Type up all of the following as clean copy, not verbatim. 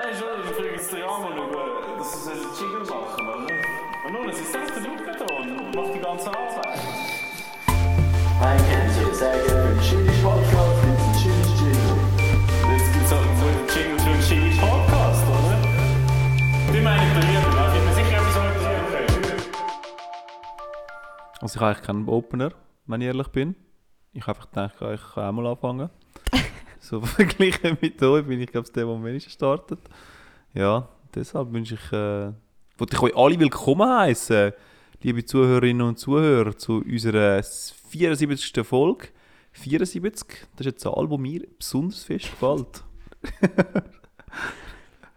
Nein, schon, ich kriege jetzt den Rahmen über. Das ist ein Jingle machen, oder? Und nun, es ist selbst der Luftbeton und macht die ganze Arbeit. Nein, kennst du, sehr gut für den Chili-Podcast, gibt es einen Chili-Jingle. Jetzt gibt es auch so einen Jingle für den Chili-Podcast, oder? Die meine ich bei mir, da gibt es sicher etwas anderes. Also ich habe eigentlich keinen Opener, wenn ich ehrlich bin. Ich habe einfach gedacht, ich kann auch mal anfangen. So verglichen mit euch bin ich, glaube ich, dem Moment gestartet. Ja, deshalb wünsche ich, wollte ich euch alle willkommen heißen, liebe Zuhörerinnen und Zuhörer, zu unserer 74. Folge. 74, das ist eine Zahl, die mir besonders fest gefällt.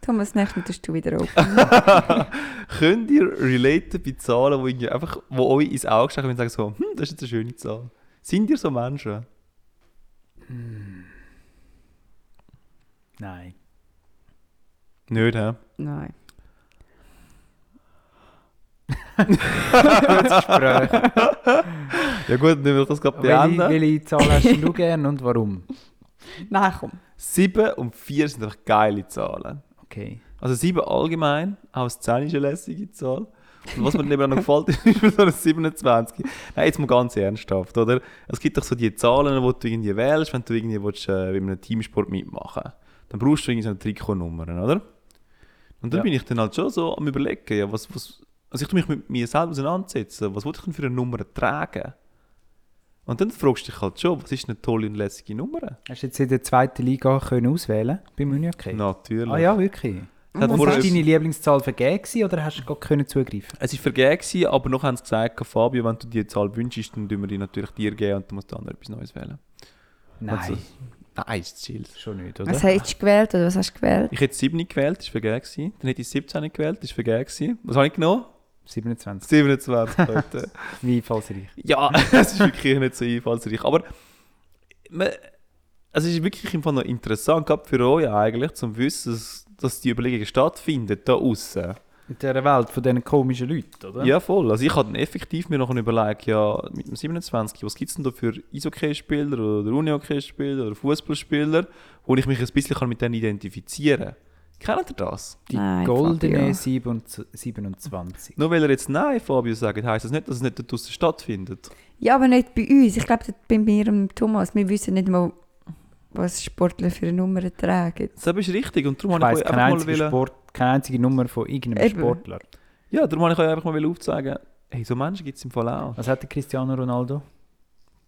Thomas, nächstes tust du wieder oben. Könnt ihr relaten bei Zahlen, die einfach, wo euch ins Auge stechen, wenn ihr sagt, so, das ist jetzt eine schöne Zahl. Sind ihr so Menschen? Nein. Nicht, hä? Nein. Gutes Gespräch. Ja gut, dann will ich das gerade beenden. Welche Zahl hast du gern und warum? Nein, komm. 7 und 4 sind einfach geile Zahlen. Okay. Also 7 allgemein, auch 10 ist eine lässige Zahl. Und was mir eben auch noch gefällt, ist so eine 27. Nein, jetzt mal ganz ernsthaft, oder? Es gibt doch so die Zahlen, die du irgendwie wählst, wenn du irgendwie willst, bei einem Teamsport mitmachen willst. Dann brauchst du irgendwie so eine Trikotnummern, oder? Und dann bin ich dann halt schon so am Überlegen, ja, was, also ich tue mich mit mir selber auseinandersetzen, was will ich denn für eine Nummer tragen? Und dann fragst du dich halt schon, was ist eine tolle und lässige Nummer? Hast du jetzt in der zweiten Liga können auswählen bei München? Natürlich. Ah ja, wirklich? War deine Lieblingszahl vergeben oder hast du gar können zugreifen? Es war vergeben, aber noch haben sie gesagt, Fabio, wenn du die Zahl wünschst, dann geben wir die natürlich dir geben und du musst dann etwas Neues wählen. Nein. Also, nein, ist chill. Schon nicht, oder? Was hättest du gewählt oder was hast du gewählt? Ich hätte 7 gewählt, das war vergeben. Dann hätte ich 17 gewählt, das war vergeben. Was habe ich genommen? 27. 27, Leute. Wie einfallsreich. Ja, es ist wirklich nicht so einfallsreich. Aber es ist wirklich einfach noch interessant, gerade für euch eigentlich, zum Wissen, dass die Überlegungen stattfinden, da aussen. In dieser Welt von diesen komischen Leuten, oder? Ja, voll. Also ich habe effektiv mir noch überlegt, ja, mit dem 27, was gibt es denn da für Eishockeyspieler oder Unihockeyspieler oder Fußballspieler, wo ich mich ein bisschen mit denen identifizieren kann. Kennt ihr das? Die goldene 27. Nur weil er jetzt «Nein», Fabio, sagt, heisst das nicht, dass es nicht draussen stattfindet? Ja, aber nicht bei uns. Ich glaube, bei mir und Thomas, wir wissen nicht mal, was Sportler für eine Nummer tragen. Das ist richtig. Und darum habe ich euch einfach mal keine einzige Nummer von irgendeinem Sportler. Ja, darum habe ich euch einfach mal aufzeigen, hey, so Menschen gibt es im Fall auch. Was hat der Cristiano Ronaldo?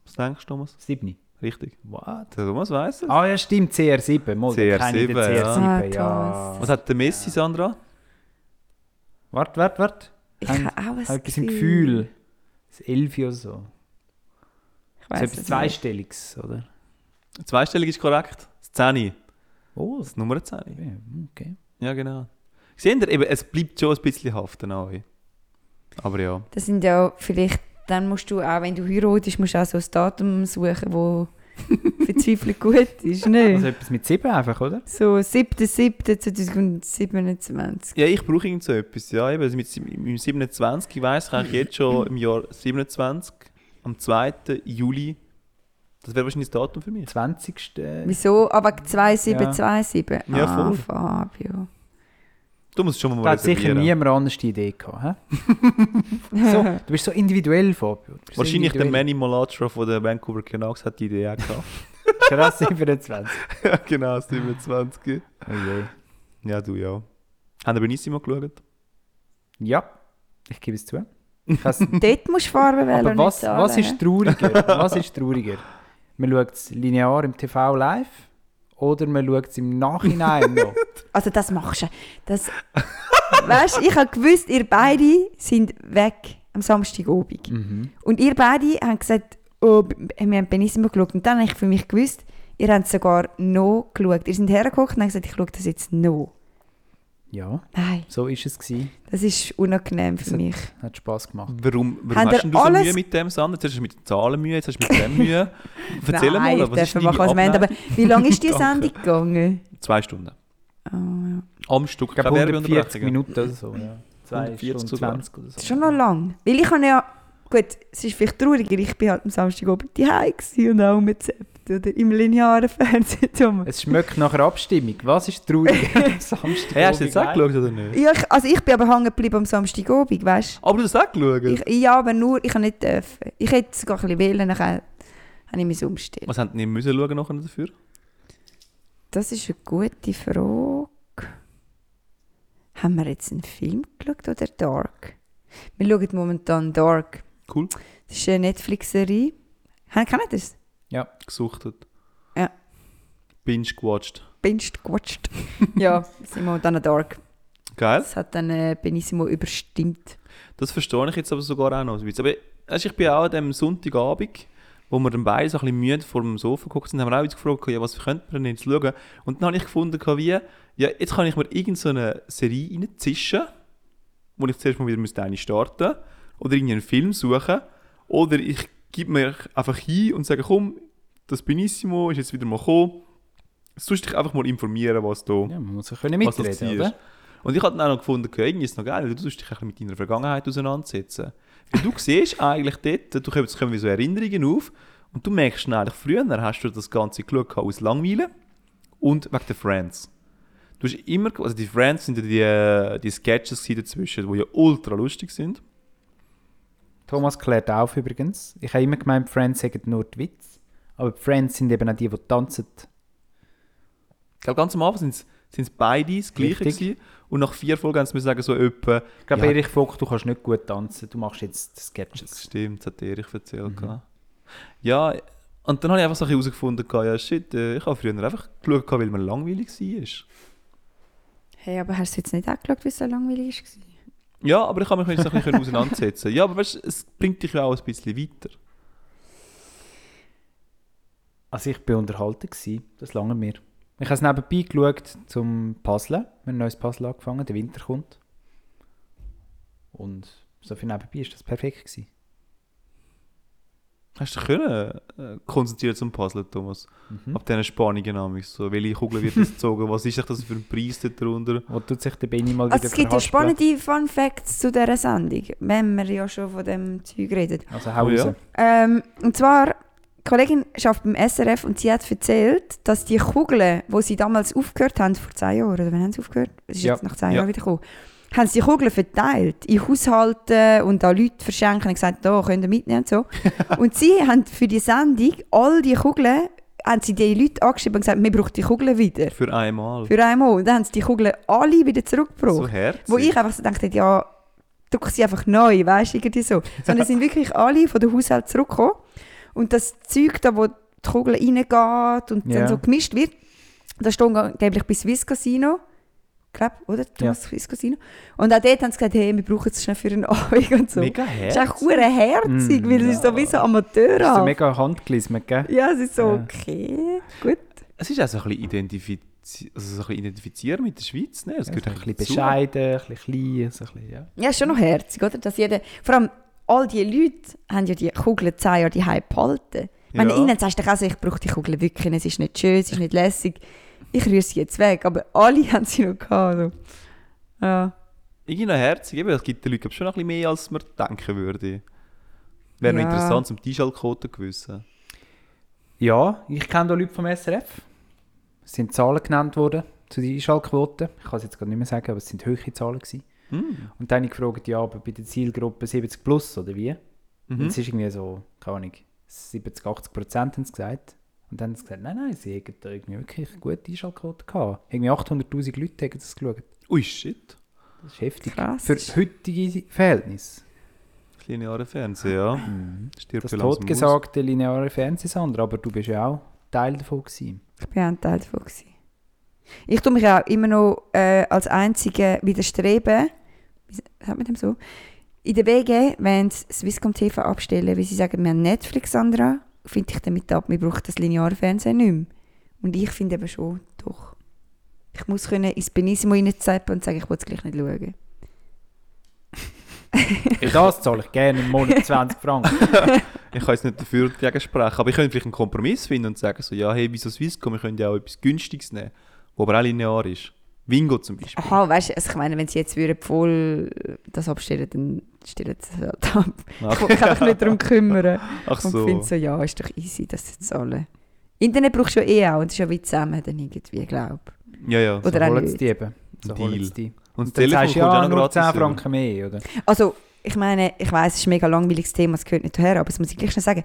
Was denkst du, Thomas? 7. Richtig. Was? Thomas weiss es. Ah ja, stimmt, CR7. Mal, CR7, ja. Ja. Was hat der Messi, Sandra? Warte. Ich habe auch ein Gefühl. Das 11 oder so. Ich weiss es nicht. Zweistelliges, oder? Zweistellig ist korrekt. Das 10. Oh, das Nummer 10. Okay. Ja, genau. Seht ihr, eben, es bleibt schon ein bisschen haften an euch. Aber ja. Das sind ja vielleicht... Dann musst du auch, wenn du heiratest, musst du auch so ein Datum suchen, wo verzweifelt gut ist, ne? Also etwas mit 7 einfach, oder? So 7.7.2027. Ja, ich brauche irgend so etwas, ja. Also mit 27, ich weiss, kann ich jetzt schon im Jahr 27, am 2. Juli, das wäre wahrscheinlich das Datum für mich. 20. Wieso? Aber 2727? Ja, ja, voll. Fabio. Du musst schon mal reservieren. Sicher niemand anders die Idee gehabt. So, du bist so individuell, Fabio. Wahrscheinlich individuell. Der Manny Molatra von der Vancouver Canucks hat die Idee auch gehabt. Krass, 27. Ja, genau, 27. Okay. Ja, du ja. Haben wir Benissimo geschaut? Ja, ich gebe es zu. Dort musst du Farben wählen. Aber was ist trauriger? Man schaut es linear im TV live. Oder man schaut es im Nachhinein noch. Also das machst du. Weißt du, ich habe gewusst, ihr beide sind weg am Samstagabend. Mhm. Und ihr beide haben gesagt, oh, wir haben Benissimo geschaut. Und dann habe ich für mich gewusst, ihr habt sogar noch geschaut. Ihr seid hergekocht und habt gesagt, ich schaue das jetzt noch. Ja, nein. So war es. Das ist unangenehm für mich. Hat Spass gemacht. Warum hast du alles... so Mühe mit dem, Sander? Jetzt hast du mit den Zahlen Mühe, jetzt hast du mit dem Mühe. Erzähl nein, mal, was ist deine Abneigung? Aber wie lange ist die Sendung gegangen? 2 Stunden. Oh, ja. Am Stück. Ich glaube, 140 Minuten oder so. 2 Stunden 20 oder so. Das ist schon noch lang. Weil ich habe ja Gut, es ist vielleicht trauriger, ich war halt am Samstagabend daheim und auch mit Sepp oder im linearen Fernsehen. Es schmeckt nach einer Abstimmung. Was ist traurig am Samstagabend? Hey, hast du das auch geschaut oder nicht? Ja, ich bin aber hängen geblieben am Samstagabend, weißt du? Aber du hast das auch geschaut? Ja, aber nur, ich kann nicht dürfen. Ich hätte sogar ein bisschen wählen, dann habe ich umstellen. Was hätten die müssen schauen nachher dafür? Das ist eine gute Frage. Haben wir jetzt einen Film geschaut oder Dark? Wir schauen momentan Dark. Cool. Das ist eine Netflix-Serie. Kennt ihr das? Ja, gesuchtet. Ja. Binge-gewatcht. Ja, sind momentan Dark. Geil. Das hat dann Benissimo überstimmt. Das verstehe ich jetzt aber sogar auch noch. Aber also ich bin auch an diesem Sonntagabend, wo wir dann beide so ein bisschen müde vor dem Sofa geguckt sind, haben wir auch uns gefragt, ja, was könnte man denn jetzt schauen? Und dann habe ich gefunden, wie, ja, jetzt kann ich mir irgendeine Serie reinzischen, wo ich zuerst mal wieder eine starten müsste, oder irgendeinen Film suchen, oder ich gebe mir einfach hin und sage, komm, das Benissimo ist jetzt wieder mal gekommen, sonst dich einfach mal informieren, was da... Ja, man muss sich können mitreden, oder? Und ich habe dann auch noch gefunden, irgendwie ist es noch geil, weil du dich ein mit deiner Vergangenheit auseinandersetzen. Weil du siehst eigentlich dort, da kommen so Erinnerungen auf und du merkst eigentlich, früher hast du das ganze Glück aus Langweilen und wegen den Friends. Du hast immer, also die Friends sind ja die Sketches dazwischen, die ja ultra lustig sind. Thomas klärt auf übrigens. Ich habe immer gemeint, Friends sagen nur die Witz, aber die Friends sind eben auch die tanzen. Ich glaube, ganz am Anfang sind es beide das Gleiche gewesen. Und nach 4 Folgen haben sie mir sagen, so etwa... Ich glaube, ja. Erich Vogt, du kannst nicht gut tanzen, du machst jetzt Sketches. Das stimmt, das hat Erich erzählt. Mhm. Ja, und dann habe ich einfach so ein bisschen herausgefunden, ja shit, ich habe früher einfach geschaut, weil mir langweilig war. Hey, aber hast du jetzt nicht auch geschaut, wie es so langweilig war? Ja, aber ich kann mich jetzt noch ein bisschen auseinandersetzen. Ja, aber weißt, es bringt dich ja auch ein bisschen weiter. Also ich war unterhalten, das lange mir. Ich habe es nebenbei geschaut zum Puzzlen. Wir haben ein neues Puzzle angefangen, der Winter kommt. Und so viel nebenbei war das perfekt gewesen. Hast du dich konzentriert zum Puzzlen, Thomas? Mhm. Ab diesen Spannungen, so, welche Kugel wird das gezogen? Was ist das für ein Preis darunter? Wo tut sich der Benni mal wieder verhaspeln? Es gibt ja spannende Fun Facts zu dieser Sendung, wenn wir ja schon von diesem Zeug reden. Also hau raus. Und zwar... Die Kollegin arbeitet beim SRF und sie hat erzählt, dass die Kugeln, die sie damals aufgehört haben, vor 10 Jahren, oder wann haben sie aufgehört? Es ist jetzt nach 10 Jahren wieder gekommen. Haben sie die Kugeln verteilt in Haushalten und an Leute verschenken und gesagt, da könnt ihr mitnehmen und so. Und sie haben für die Sendung all die Kugeln, haben sie die Leute angeschrieben und gesagt, wir brauchen die Kugeln wieder. Für einmal. Und dann haben sie die Kugeln alle wieder zurückgebracht. So herzig. Wo ich einfach so gedacht, ja, drück sie einfach neu, weißt du, irgendwie so. Sondern sind wirklich alle von den Haushalten zurückgekommen. Und das Zeug, da, wo die Kugel reingeht und dann so gemischt wird, das steht angeblich bei Swisscom, glaube ich, oder? Thomas Swisscom. Und auch dort haben sie gesagt, hey, wir brauchen es schnell für einen Abend und so. Mega herzig. Das ist auch herzig, weil es ist so wie so Amateur. Das ist so mega handgelismet, gell? Ja, es ist so okay, gut. Es ist auch so ein bisschen identifizieren mit der Schweiz, ne? Es gibt ein bisschen bescheiden, ein bisschen klein, so ein bisschen, ja, ist schon noch herzig, oder? Dass jeder, vor allem, all diese Leute haben ja die Kugeln 10 Jahre daheim behalten. Wenn du ihnen sagst, also, ich brauche die Kugeln wirklich nicht, es ist nicht schön, es ist nicht lässig, ich rühre sie jetzt weg. Aber alle haben sie noch gehabt. Also. Ja. Irgendwie noch herzig, das gibt den Leuten schon ein bisschen mehr, als man denken würde. Wäre noch interessant, um die Einschaltquote zu wissen. Ja, ich kenne da Leute vom SRF. Es sind Zahlen genannt worden zu den Einschaltquoten. Ich kann es jetzt gar nicht mehr sagen, aber es waren hohe Zahlen gewesen. Und dann habe ich gefragt, ja, aber bei der Zielgruppe 70 plus oder wie? Und es ist irgendwie so, keine Ahnung, 70-80% haben sie gesagt. Und dann haben sie gesagt, nein, sie hätten da irgendwie wirklich eine gute Einschaltquote gehabt. Irgendwie 800'000 Leute haben das geschaut. Ui, shit. Das ist heftig. Krass. Für heutige Verhältnisse. Das lineare Fernsehen, ja. Das totgesagte lineare Fernsehen, Sandra, aber du bist ja auch Teil davon gewesen. Ich bin auch ein Teil davon gewesen. Ich tue mich auch immer noch als Einzige widerstreben, sagt man dem so, in der WG, wenn sie Swisscom TV abstellen, wie sie sagen, wir haben Netflix, Sandra, finde ich damit ab, wir brauchen das lineare Fernsehen nicht mehr. Und ich finde eben schon, doch. Ich muss können ins Benissimo reinzappen und sagen, ich will es gleich nicht schauen. Das zahle ich gerne im Monat 20 Franken. Ich kann jetzt nicht dafür und dagegen sprechen, aber ich könnte vielleicht einen Kompromiss finden und sagen, so, ja, hey, wieso Swisscom, wir können ja auch etwas Günstiges nehmen, wo aber auch linear ist. Wingo zum Beispiel. Aha, weißt du, also ich meine, wenn sie jetzt voll das abstellen, dann stirbt es halt ab. Ich will mich einfach nicht darum kümmern. Ach so. Und finde so, ja, ist doch easy, dass jetzt alle... Internet brauchst du ja eh auch und es ist ja wie zusammen dann irgendwie, glaube ich. Ja, ja, oder so holen sie die eben. So holen sie die. Und dann sagst du ja nur 10 Franken mehr, oder? Also, ich meine, ich weiss, es ist ein mega langweiliges Thema, es gehört nicht her, aber das muss ich gleich schnell sagen.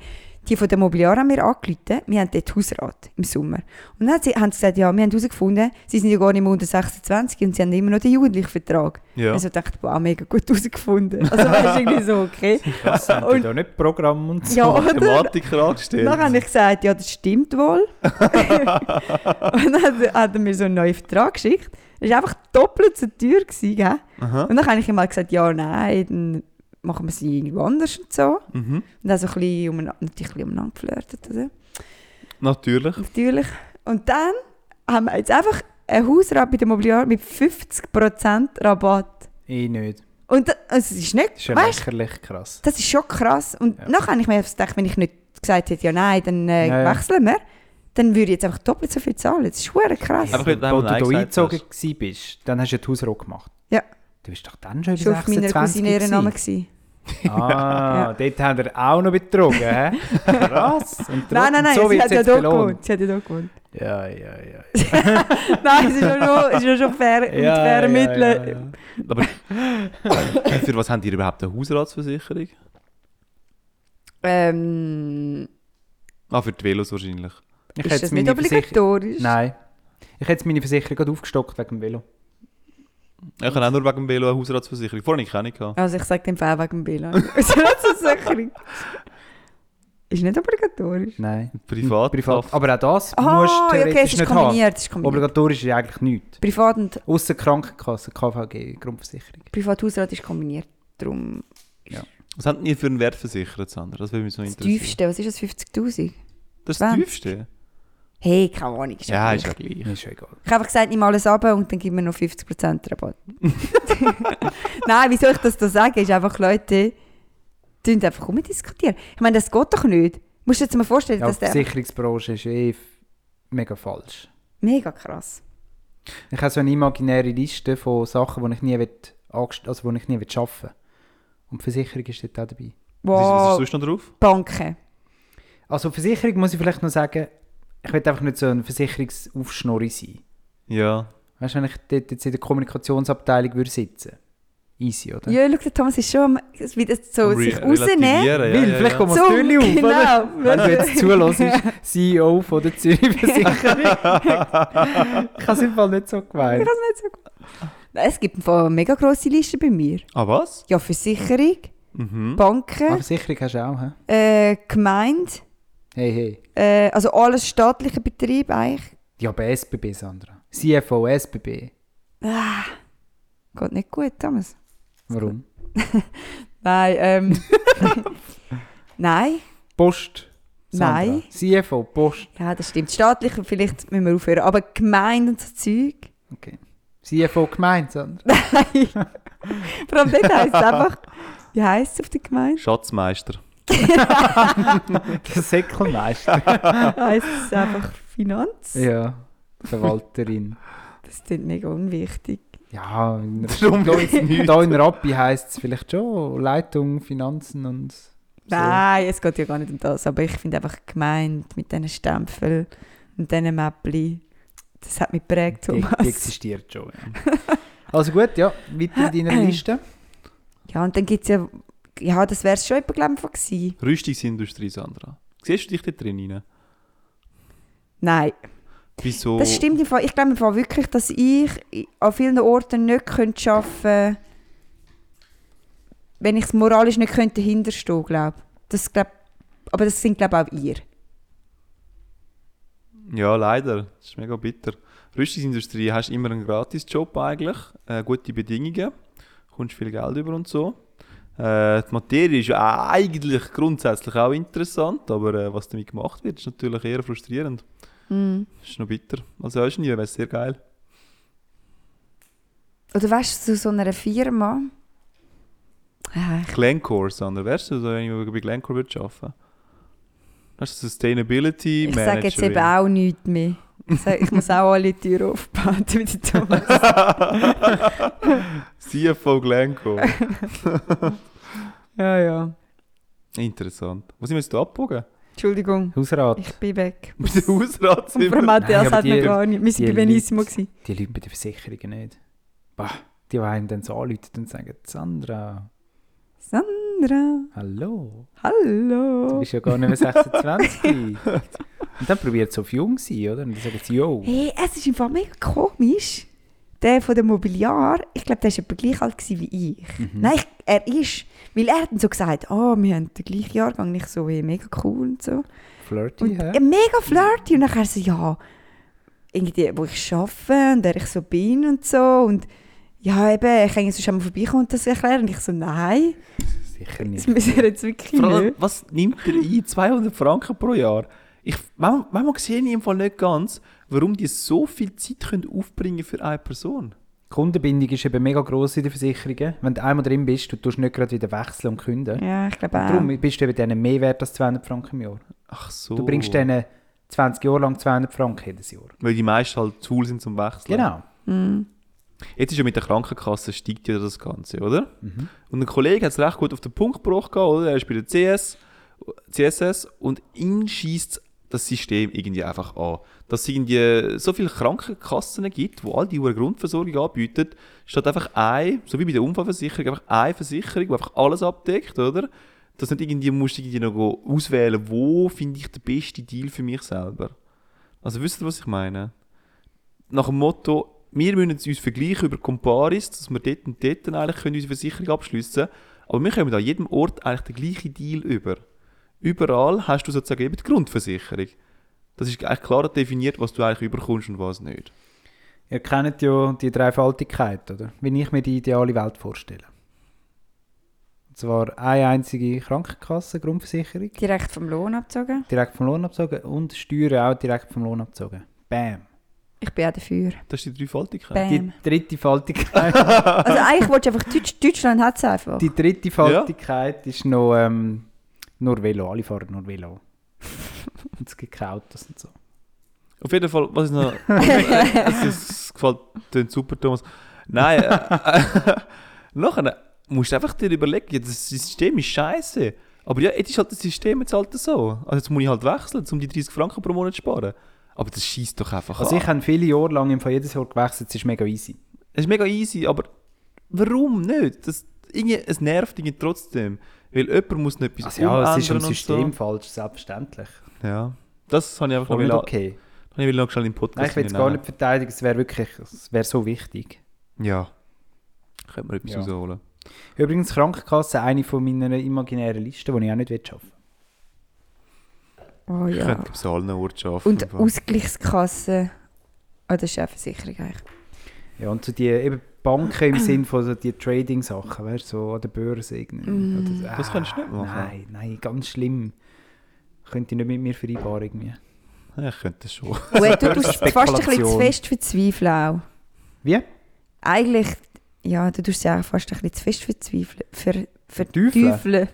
Die von der Mobiliar haben mir angerufen, wir haben dort Hausrat im Sommer. Und dann haben sie gesagt, ja, wir haben herausgefunden, sie sind ja gar nicht mehr unter 26 und sie haben immer noch den Jugendlichvertrag. Ja. Also ich dachte, wow, mega gut herausgefunden. Also weißt du, irgendwie so, okay. Das sind ja da nicht Programm und so, ja, Mathematik angestellt. Dann habe ich gesagt, ja, das stimmt wohl. Und dann hat er mir so einen neuen Vertrag geschickt. Es war einfach doppelt so teuer gewesen, gell? Und dann habe ich ihm mal gesagt, ja, nein, dann machen wir sie irgendwo anders und so. Mhm. Und dann so ein bisschen umeinander geflirtet. Also. Natürlich. Und dann haben wir jetzt einfach einen Hausrat bei der Mobiliar mit 50% Rabatt. Ich nicht. Und das ist nicht, das ist ja lächerlich krass. Das ist schon krass. Und ja, nachher habe ich mir gedacht, wenn ich nicht gesagt hätte, ja nein, dann wechseln wir. Dann würde ich jetzt einfach doppelt so viel zahlen. Das ist schwer krass. Aber wenn du da eingezogen warst, dann hast du ja den Hausrat gemacht. Ja. Du bist doch dann schon über 26 gewesen. Ah, ja, dort haben wir auch noch betrogen, hä? Krass. Nein, so sie hat ja dort gewohnt. Ja. Nein, es ist ja schon fair, ja, mit fairen Mitteln. Ja. Aber für was habt ihr überhaupt eine Hausratsversicherung? Für die Velos wahrscheinlich. Ist das nicht obligatorisch? Nein. Ich hätte meine Versicherung gerade aufgestockt wegen dem Velo. Ich habe auch nur wegen dem Velo eine Hausratsversicherung. Vorher nicht keine gehabt. Also ich sage dem Fall wegen dem Velo. Hausratsversicherung. Ist nicht obligatorisch. Nein. Privat. Aber auch das musst du theoretisch nicht haben. Obligatorisch ist eigentlich nichts. Privat und... Ausser Krankenkasse, KVG, Grundversicherung. Privathausrat ist kombiniert, darum... Ja. Was habt ihr für einen Wert versichert, Sandra? Das würde mich so interessieren. Das tiefste, was ist das? 50'000? Das ist das tiefste? Hey, keine Ahnung. Ja, ist ja gleich. Ist egal. Ich habe einfach gesagt, nimm alles runter und dann gib mir noch 50% Rabatt. Nein, wieso ich das da sage, ist einfach, Leute, tun einfach rumdiskutieren. Ich meine, das geht doch nicht. Musst du dir mal vorstellen, dass der... Die Versicherungsbranche ist mega falsch. Mega krass. Ich habe so eine imaginäre Liste von Sachen, die ich nie arbeiten will. Und die Versicherung ist dort auch dabei. Wow. Was ist sonst noch drauf? Banken. Also Versicherung muss ich vielleicht noch sagen... Ich will einfach nicht so ein Versicherungsaufschnorri sein. Ja. Weißt du, wenn ich dort jetzt in der Kommunikationsabteilung würde sitzen? Easy, oder? Ja, schau, Thomas ist schon... Es wird so sich rausnehmen. Vielleicht kommen wir natürlich auf, genau, oder? Wenn du jetzt zulässt, CEO von der Zürich Versicherung. Ich habe es im Fall nicht so gemeint. Es gibt eine mega grosse Liste bei mir. Ah, was? Ja, Versicherung, Banken... Ah, Versicherung hast du auch, hä? Gemeinde... Hey. Also alles staatliche Betriebe eigentlich. Ja, bei SBB, Sandra. CFO, SBB. Ah, geht nicht gut, Thomas. Warum? Nein, Nein. Post, Sandra. Nein. CFO, Post. Ja, das stimmt. Staatlich, vielleicht müssen wir aufhören. Aber Gemeinde und so Zeug. Okay. CFO Gemeinde, Sandra. Nein. Vor allem dort heisst es einfach... Wie heisst es auf der Gemeinde? Schatzmeister. Der Säckelmeister. Heißt es einfach Finanz? Ja, Verwalterin. Das ist mega unwichtig. Ja, da in Rappi heisst es vielleicht schon Leitung, Finanzen und so. Nein, es geht ja gar nicht um das. Aber ich finde einfach gemeint mit diesen Stempeln und diesen Mäppchen. Das hat mich geprägt, Thomas. Die existiert schon. Ja. Also gut, ja, weiter in deiner Liste. Ja, und dann gibt es ja... Ja, das wäre es schon jemand gewesen. Rüstungsindustrie, Sandra. Siehst du dich da drin hinein? Nein. Wieso? Das stimmt. Ich glaube wirklich, dass ich an vielen Orten nicht könnte arbeiten, wenn ich es moralisch nicht könnte hinterstehen, glaube ich. Aber das sind, glaube ich, auch ihr. Ja, leider. Das ist mega bitter. Rüstungsindustrie, hast immer einen Gratis-Job eigentlich. Gute Bedingungen. Kommst viel Geld über und so. Die Materie ist ja eigentlich grundsätzlich auch interessant, aber was damit gemacht wird, ist natürlich eher frustrierend. Ist noch bitter. Also Ingenieur wäre sehr geil. Oder wärst du so einer Firma? Glencore, Sander. Wärst du so, wenn ich bei Glencore arbeiten würde? Wärst du Sustainability Manager? Ich sage jetzt eben auch nichts mehr. Ich muss auch alle Türen aufbauen, wie der Thomas. CFO Glencore. Ja, ja. Interessant. Wo sind wir jetzt abgebogen? Entschuldigung. Hausrat. Ich bin weg. Mit dem Hausrat sind wir. Matthias hat mir gar nicht. Wir waren bei Benissimo. Die Leute bei den Versicherungen nicht. Bah, die einem dann so anrufen und sagen, Sandra. Sandra. Hallo. Hallo. Du bist ja gar nicht mehr 26. Und dann probiert es so jung zu sein, oder? Und dann sagen sie, yo. Hey, es ist einfach mega komisch. Der von dem Mobiliar, ich glaube, der war etwa gleich alt wie ich. Mhm. Nein, weil er hat dann so gesagt, oh, wir haben den gleichen Jahrgang, nicht so, hey, mega cool und so. Flirty, und, ja. Mega flirty. Und dann so, ja, irgendwie, wo ich arbeite und der ich so bin und so. Und ja, eben, ich kann sonst einmal vorbeikommen und das erklären. Und ich so, nein. Sicher nicht. Das müssen wir jetzt wirklich nicht. Was nimmt er ein? 200 Franken pro Jahr? Manchmal sehe ich im Fall nicht ganz, warum die so viel Zeit können aufbringen für eine Person. Die Kundenbindung ist eben mega gross in den Versicherungen. Wenn du einmal drin bist, du tust nicht gerade wieder wechseln und künden. Ja, ich glaube auch. Darum bist du eben denen mehr wert als 200 Franken im Jahr. Ach so. Du bringst denen 20 Jahre lang 200 Franken jedes Jahr. Weil die meisten halt zu faul sind zum Wechseln. Genau. Mhm. Jetzt ist ja mit der Krankenkasse steigt ja das Ganze, oder? Mhm. Und ein Kollege hat es recht gut auf den Punkt gebracht, oder? Er ist bei der CSS und ihn schießt das System irgendwie einfach an. Dass es irgendwie so viele Krankenkassen gibt, die all die Grundversorgung anbieten, statt einfach eine, so wie bei der Unfallversicherung, einfach eine Versicherung, die einfach alles abdeckt, oder? Dass nicht irgendwie musst du irgendwie noch auswählen, wo finde ich den besten Deal für mich selber. Also wisst ihr, was ich meine? Nach dem Motto, wir müssen uns vergleichen über Comparis, dass wir dort und dort eigentlich unsere Versicherung abschliessen können, aber wir kommen an jedem Ort eigentlich den gleichen Deal über. Überall hast du sozusagen eben die Grundversicherung. Das ist eigentlich klar definiert, was du eigentlich überkommst und was nicht. Ihr kennt ja die Dreifaltigkeit, oder? Wenn ich mir die ideale Welt vorstelle. Und zwar eine einzige Krankenkasse, Grundversicherung. Direkt vom Lohn abgezogen. Direkt vom Lohn abgezogen und Steuern auch direkt vom Lohn abgezogen. Bam! Ich bin auch dafür. Das ist die Dreifaltigkeit. Bam. Die dritte Faltigkeit. Also eigentlich wolltest du einfach Deutschland hat es einfach. Die dritte Faltigkeit ist noch... nur Velo, alle fahren nur Velo. Und es gibt Autos und so. Auf jeden Fall, was ist noch... das gefällt dir super, Thomas. Nein, nachher musst du einfach dir überlegen, ja, das System ist scheiße. Aber ja, jetzt ist halt das System jetzt halt so. Also jetzt muss ich halt wechseln, um die 30 Franken pro Monat zu sparen. Aber das schießt doch einfach an. Also ich habe viele Jahre lang im Fall jedes Jahr gewechselt, es ist mega easy. Es ist mega easy, aber warum nicht? Es nervt irgendwie trotzdem. Weil jemand muss nicht etwas umändern. Ja, es ist im System so. Falsch, selbstverständlich. Ja, das habe ich einfach noch okay. Das will ich noch schnell im Podcast. Nein, ich will es gar nicht verteidigen, es wäre wirklich, es wäre so wichtig. Ja, könnte man etwas rausholen. Übrigens, Krankenkasse, eine von meiner imaginären Listen, die ich auch nicht arbeiten will. Oh ja. Ich könnte es allen Orten arbeiten. Und Ausgleichskasse oder Chefversicherung eigentlich. Ja, und so die eben Banken im Sinn von so die Trading-Sachen, weißt du, so an der Börse irgendwie. Oder, das kannst du nicht machen. Nein, ganz schlimm. Könnte ich nicht mit mir vereinbaren irgendwie. Ja, ich könnte das schon. Du tust fast ein bisschen zu fest verzweifeln auch. Wie? Eigentlich, ja, du tust ja auch fast ein bisschen zu fest verzweifeln. Verteufeln.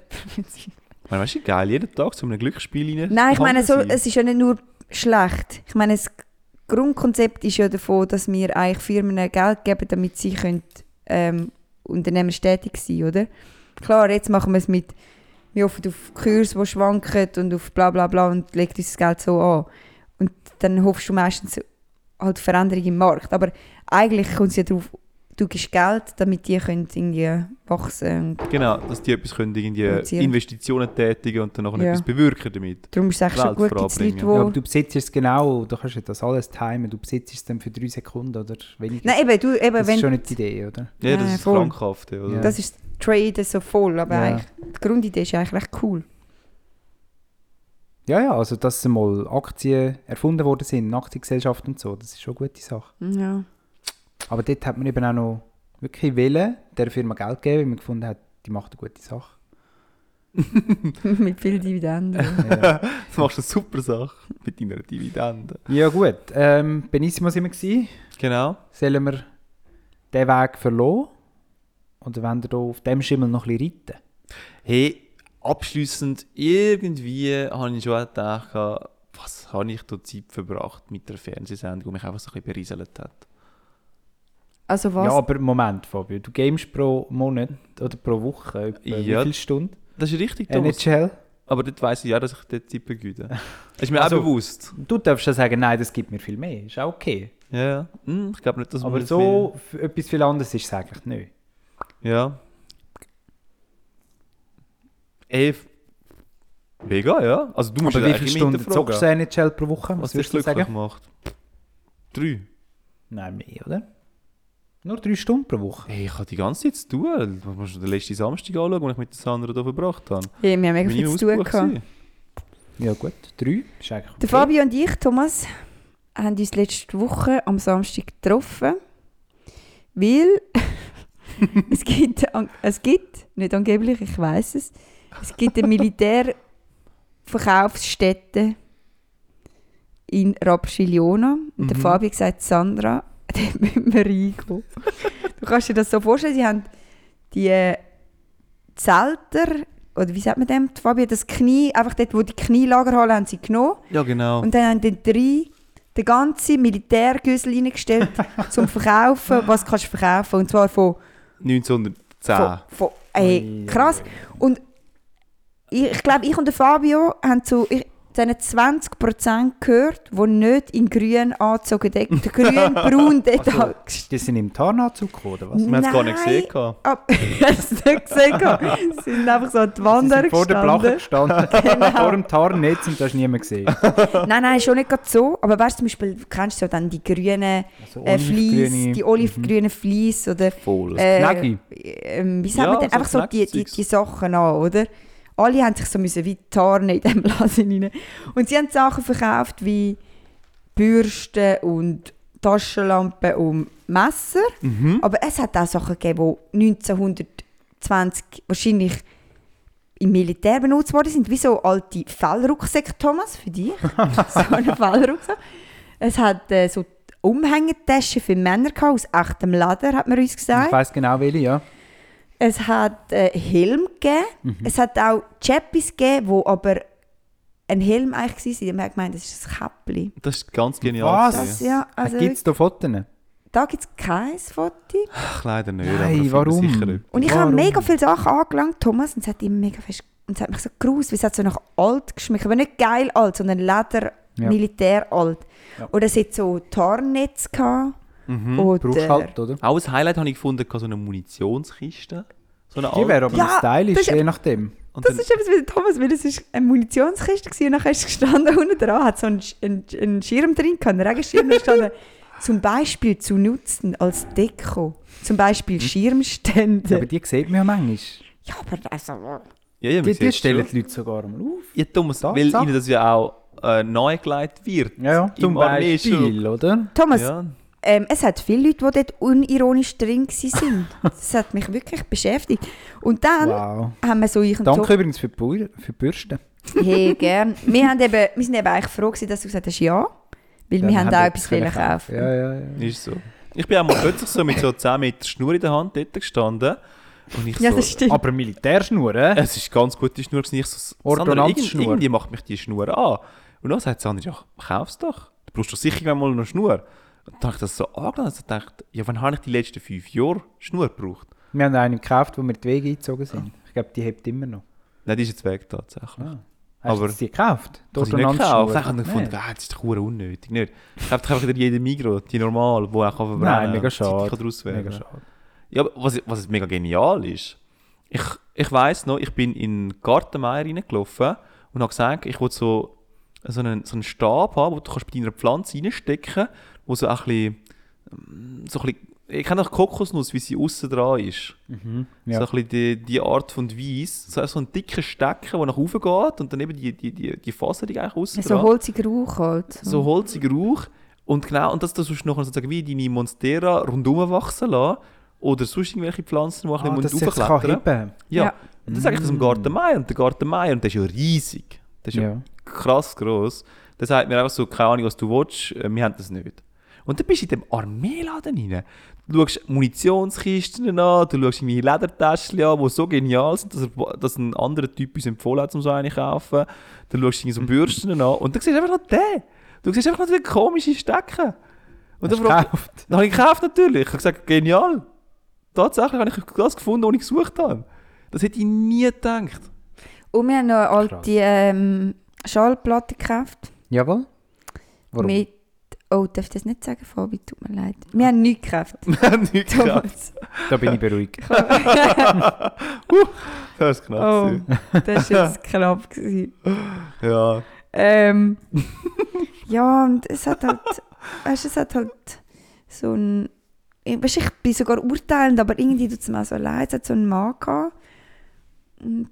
Weißt du, geil, jeden Tag zu einem Glücksspiel rein. Nein, ich meine, so, es ist ja nicht nur schlecht. Ich meine, das Grundkonzept ist ja davon, dass wir eigentlich Firmen Geld geben, damit sie können, unternehmerisch tätig sein können, oder? Klar, jetzt machen wir es mit, wir hoffen auf Kurse, die schwanken und auf bla bla bla und legt uns das Geld so an. Und dann hoffst du meistens halt Veränderung im Markt. Aber eigentlich kommt es ja darauf, du gibst Geld, damit die können irgendwie wachsen können. Genau, dass die etwas können, irgendwie Investitionen tätigen und dann noch etwas bewirken damit. Darum ist es eigentlich schon gut, dass die Leute, aber du besitzt es genau, du kannst das alles timen, du besitzt es dann für 3 Sekunden oder weniger. Nein, eben, das ist schon nicht die Idee, oder? Ja, das ist krankhaft. Oder? Ja. Das ist Traden so voll, aber eigentlich, die Grundidee ist eigentlich recht cool. Ja, also dass mal Aktien erfunden worden sind, Aktiengesellschaften und so, das ist schon eine gute Sache. Ja. Aber dort hat man eben auch noch wirklich wollen, der Firma Geld geben, weil man gefunden hat, die macht eine gute Sache. Mit vielen Dividenden. Ja. Du machst eine super Sache mit deiner Dividende. Ja gut, Benissimo sind wir gewesen. Genau. Sollen wir diesen Weg verlassen? Oder wollen wir auf dem Schimmel noch ein bisschen reiten? Hey, abschliessend irgendwie habe ich schon gedacht, was habe ich da Zeit verbracht mit der Fernsehsendung, die mich einfach so ein bisschen berieselt hat. Also was? Ja, aber Moment, Fabio, du gamest pro Monat oder pro Woche wie viele Stunden? Das ist richtig, Thomas. NHL? Aber dort weiss ich ja, dass ich dort Zeit begüte. Das ist mir auch bewusst. Du darfst ja sagen, nein, das gibt mir viel mehr. Ist auch okay. Ja, ich glaube nicht, dass man das so viel... etwas viel anderes ist es eigentlich nicht. Ja. Mega, ja. Also du musst aber wie viele Stunden zockst du NHL pro Woche? Was würdest du sagen? Gemacht? 3. Nein, mehr, oder? Nur 3 Stunden pro Woche? Hey, ich habe die ganze Zeit zu tun. Du musst den letzten Samstag anschauen, den ich mit den Sandra hier verbracht habe. Hey, wir haben mega viel zu tun gehabt. Ja gut, 3 ist eigentlich okay. Der Fabio und ich, Thomas, haben uns letzte Woche am Samstag getroffen, weil es gibt, nicht angeblich, ich weiss es gibt eine Militärverkaufsstätte in Rapperswil. Und der Fabio sagt, Sandra, dort müssen wir reingehen. Du kannst dir das so vorstellen, sie haben die Zelter, oder wie sagt man dem, Fabio, das Knie, einfach dort, wo die Knielagerhalle haben sie genommen. Ja, genau. Und dann haben die 3 den ganzen Militärgüssel reingestellt, zum Verkaufen, was kannst du verkaufen. Und zwar von... 1910. Ey, krass. Und ich glaube, ich und der Fabio haben zu einem 20% gehört, die nicht in grün angezogen haben. Grün-braun dort. Also, die sind im Tarnanzug gekommen, oder was? Nein. Wir haben es gar nicht gesehen. Wir haben es nicht gesehen. Sie sind einfach so an die Wand gestanden. Vor der Plache gestanden. Genau. Vor dem Tarnnetz und da hast du niemand gesehen. Nein, schon nicht gerade so. Aber weißt du, zum Beispiel kennst du ja dann die grünen Fleece, die olivgrünen Fleece oder... Voll. Wie sagt man denn? Einfach so die Sachen an, oder? Alle haben sich so müssen wie tarnen in diesem Laden hinein. Und sie haben Sachen verkauft wie Bürsten und Taschenlampen und Messer. Mhm. Aber es hat auch Sachen gegeben, die 1920 wahrscheinlich im Militär benutzt worden sind. Wie so alte Fellrucksäcke, Thomas, für dich. So einen Fellrucksack. Es hat so Umhängetaschen für Männer gehabt, aus echtem Leder, hat man uns gesagt. Ich weiss genau, welche, ja. Es hat Helm gegeben. Mhm. Es hat auch Chappis gegeben, wo aber ein Helm eigentlich war. Die haben gemeint, das ist ein Käppli. Das ist ganz genial. Was? Ja, also gibt es da Fotos? Da gibt es kein Foto. Ach, leider nicht. Nein, warum? Sicher. Und ich habe mega viele Sachen angelangt, Thomas, und es hat immer mega fest. Und es hat mich so gruselig, weil es hat so nach alt geschmeckt. Aber nicht geil alt, sondern Leder, ja. Militär alt. Ja. Oder es hat so Tarnnetz gehabt. Mhm, oder halt, oder? Auch ein Highlight habe ich gefunden, so eine Munitionskiste. So eine die wäre aber ja, stylisch, je nachdem. Und das ist etwas wie Thomas, weil es ist eine Munitionskiste war und nachher ist gestanden unten dran, hat so einen Schirm drin, einen Regenschirm gestanden. Zum Beispiel zu nutzen als Deko. Zum Beispiel Schirmstände. Ja, aber die sieht man ja manchmal. Ja, aber also... Ja, die stellen die Leute sogar mal auf. Ja, Thomas, weil ihnen das ja auch nahegelegt wird. Ja, zum Beispiel, oder? Thomas... Ja. Es hat viele Leute, die dort unironisch drin waren. Das hat mich wirklich beschäftigt. Und dann haben wir so... Danke übrigens für die Bürste. Hey, gern. Wir sind eben eigentlich froh, dass du gesagt hast, ja. Weil dann wir haben auch etwas kaufen. Ja. Ist so. Ich bin auch mal plötzlich so mit so 10 Meter Schnur in der Hand dort gestanden. Und ich das stimmt. Aber Militärschnur, es ist ganz gute Schnur. Irgendwie macht mich die Schnur an. Und dann sagt Sandra, ja, kauf's doch. Du brauchst doch sicher mal eine Schnur. Und dann habe ich das so angelangt und dachte, ja, wann habe ich die letzten 5 Jahre Schnur gebraucht? Wir haben einen gekauft, wo wir die Wege eingezogen sind. Ich glaube, die hebt immer noch. Nein, die ist jetzt weg tatsächlich. Ah. Hast du die gekauft? Dort habe ich nicht gekauft. Ich habe gefunden, das ist doch unnötig. Nicht. Ich glaube, ich habe wieder jede Migros, die normal, die auch verbrennen kann. Nein, mega schade. Ja, aber was mega genial ist, ich weiss noch, ich bin in den Gartenmeier reingelaufen und habe gesagt, ich wollte so einen Stab haben, wo du bei deiner Pflanze reinstecken kannst. Wo so ein bisschen, ich kenne auch Kokosnuss, wie sie aussen dran ist. Mhm, ja. So ein bisschen die Art von Weiss. So ein dicker Stecken, der nach oben geht und dann eben die Faserung eigentlich aussen dran. So holziger Rauch halt. So holziger Rauch. Und genau, und das tust du nachher sozusagen wie deine Monstera rundherum wachsen lassen. Oder sonst irgendwelche Pflanzen, die ein bisschen hochklettern. Ja. Und dann sage ich das im Garten Mai. Und der Garten Mai, und der ist ja riesig. Der ist ja krass gross. Der sagt mir einfach so, keine Ahnung, was du willst, wir haben das nicht. Und dann bist du in diesem Armeeladen rein. Du schaust Munitionskisten an, du schaust irgendwie Ledertäschchen an, die so genial sind, dass ein anderer Typ uns empfohlen hat, um so eine zu kaufen. Dann schaust du so Bürsten an und dann siehst du einfach noch den. Du siehst einfach noch den komischen Stecken. Und dann gekauft? Dann habe ich gekauft, natürlich. Ich habe gesagt, genial. Tatsächlich habe ich das gefunden, was ich gesucht habe. Das hätte ich nie gedacht. Und wir haben noch alte Schallplatten gekauft. Jawohl. Warum? Oh, darf ich das nicht sagen, Fabi? Tut mir leid. Wir haben nichts gekauft. Da bin ich beruhigt. Das war knapp. Oh, das war jetzt knapp. Ja. Ja, und es hat halt... Weißt du, es hat halt so ein... Weißt, ich bin sogar urteilend, aber irgendwie tut es mir auch so leid. Es hat so einen Mann gehabt. Und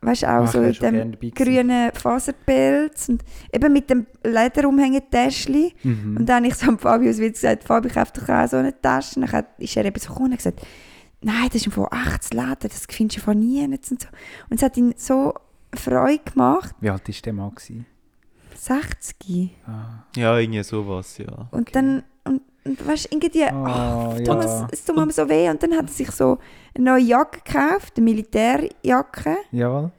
weißt auch so in dem grünen Faserpelz. Und eben mit dem Lederumhängetäschchen. Mhm. Und dann habe ich so an Fabius Witz gesagt, Fabi, kauft doch auch so eine Tasche. Und dann ist er eben so gekommen und gesagt, nein, das ist von echtes Leder, das findest du von nie. Und so. Und es hat ihn so Freude gemacht. Wie alt war der Mann? 60. Ah. Ja, irgendwie sowas, ja. Und okay. Dann, und weißt du, irgendwie, Thomas, es tut mir so weh. Und dann hat er sich so eine neue Jacke gekauft, eine Militärjacke. Jawohl.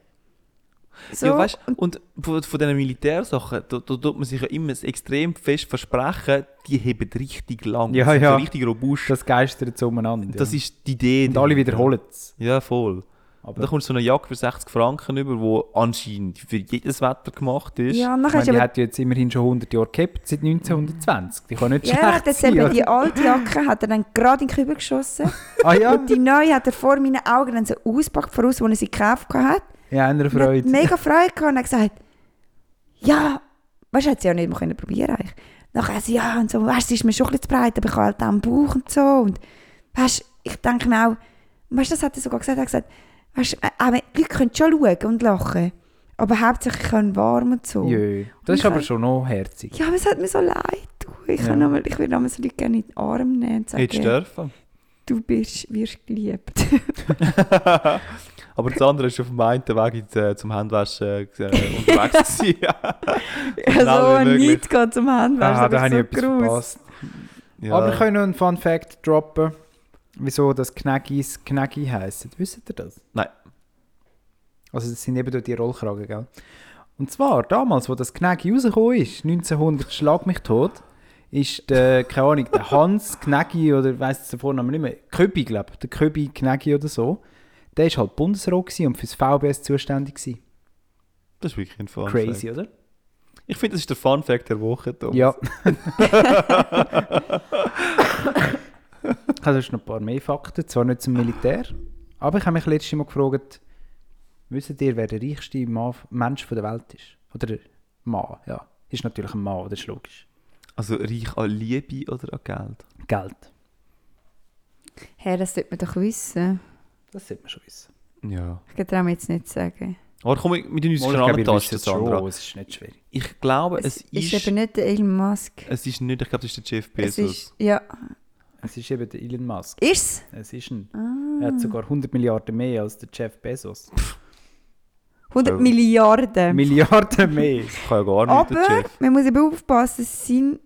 So. Ja, weißt, und von diesen Militärsachen, da tut man sich ja immer extrem fest versprechen, die heben richtig lang. Ja, ja. So richtig robust. Das geistert so umeinander. Das ist die Idee. Und alle wiederholen es. Ja, voll. Aber da kommst du so eine Jacke für 60 Franken über, die anscheinend für jedes Wetter gemacht ist. Ja, ich meine, die hat jetzt immerhin schon 100 Jahre gehabt, seit 1920. Die kann nicht schlecht sein. Ja, die alte Jacke hat er dann gerade in den Kübel geschossen. Ah, ja? Und die neue hat er vor meinen Augen dann so ausgepackt, voraus, als er sie gekauft hat. Ja, einer Freude. Und hat mega Freude gehabt und hat gesagt, ja, weißt du, hat sie ja nicht mehr können probieren eigentlich. Nachher sie, ja, und so, weißt du, sie ist mir schon ein bisschen zu breit, aber ich habe halt auch einen Bauch und so. Und weißt, ich denke mir auch, weißt du, das hat er sogar gesagt, er hat gesagt, weißt, die Leute können schon schauen und lachen, aber hauptsächlich können warm und so. Jö, das ist aber schon noch herzig. Ja, aber es hat mir so leid getan. Ich würde einmal so Leute gerne in den Arm nehmen und sagen, hättest dürfen. Du wirst geliebt. Aber das andere ist auf dem einen Weg zum Handwaschen unterwegs gewesen. Also nicht geht zum Handwaschen, aber da ist so gross. Ja. Aber ich kann noch einen Fun Fact droppen. Wieso das Knäggis Knäggi heissen? Wisst ihr das? Nein. Also das sind eben durch die Rollkragen, gell? Und zwar, damals, als das Knäggi rausgekommen ist, 1900, schlag mich tot, ist der, keine Ahnung, der Hans Knäggi, oder ich weiss es den Vornamen nicht mehr, Köbi, glaube ich, der Köbi Knäggi oder so, der war halt Bundesrat und fürs VBS zuständig gewesen. Das ist wirklich ein Fun Fact. Crazy, oder? Ich finde, das ist der Fun Fact der Woche, Thomas. Ja. Also hast noch ein paar mehr Fakten, zwar nicht zum Militär, aber ich habe mich letztes Mal gefragt, wisst ihr, wer der reichste Mensch der Welt ist? Oder Mann, ja. Ist natürlich ein Mann, das ist logisch. Also reich an Liebe oder an Geld? Geld. Herr, das sollte man doch wissen. Das sollte man schon wissen. Ja. Ich traue mir jetzt nicht zu sagen. Aber komm, mit den uns Schrannentasten, Sandra. Es ist nicht schwierig. Ich glaube, es ist... Es ist eben nicht der Elon Musk. Es ist nicht, ich glaube, es ist der Jeff Bezos. Es ist eben der Elon Musk. Ist's? Es ist ein. Er hat sogar 100 Milliarden mehr als der Jeff Bezos. 100 Milliarden? Milliarden mehr. Das kann ja gar nicht, aber der Jeff. Man muss eben aufpassen, sein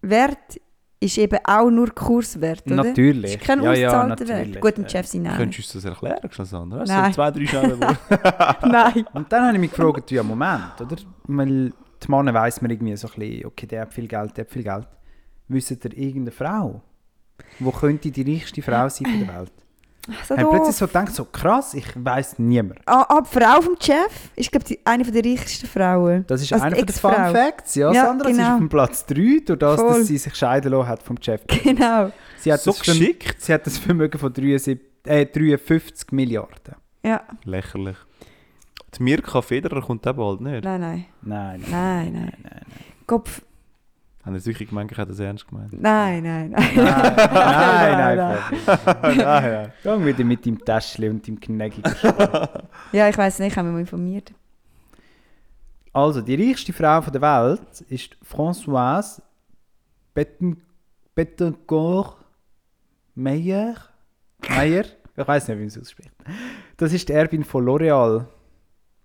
Wert ist eben auch nur Kurswert, oder? Natürlich. Es ist kein ausgezahlter Wert. Gut, der Jeff sein Name. Könntest du uns das erklären, Sandra? Also nein. 2-3 Schellen. Nein. Und dann habe ich mich gefragt, ja, Moment, oder? Weil die Männer weiss man irgendwie so ein bisschen, okay, der hat viel Geld, der hat viel Geld. Wissen ihr irgendeine Frau? Wo könnte die reichste Frau sein der Welt? So haben plötzlich so gedacht, so krass, ich weiss niemand. Aber die Frau vom Chef ist, glaube ich, eine der reichsten Frauen. Das ist also eine der Fun Facts. Ja, ja, Sandra, genau. Sie ist auf dem Platz 3, durch das, dass sie sich scheiden lassen hat vom Chef. Genau. Sie hat so geschickt. Sie hat das Vermögen von 53 Milliarden. Ja. Lächerlich. Die Mirka Federer kommt eben bald nicht. Nein. Kopf. Haben Sie wirklich gemeint, ich hätte das ernst gemeint? Nein. Gang wieder mit deinem Täschchen und deinem Knägel. Ja, ich weiss nicht, ich habe mich mal informiert. Also, die reichste Frau der Welt ist Françoise Bettencourt Meyers. Meyer? Ich weiss nicht, wie man es ausspricht. Das ist die Erbin von L'Oréal.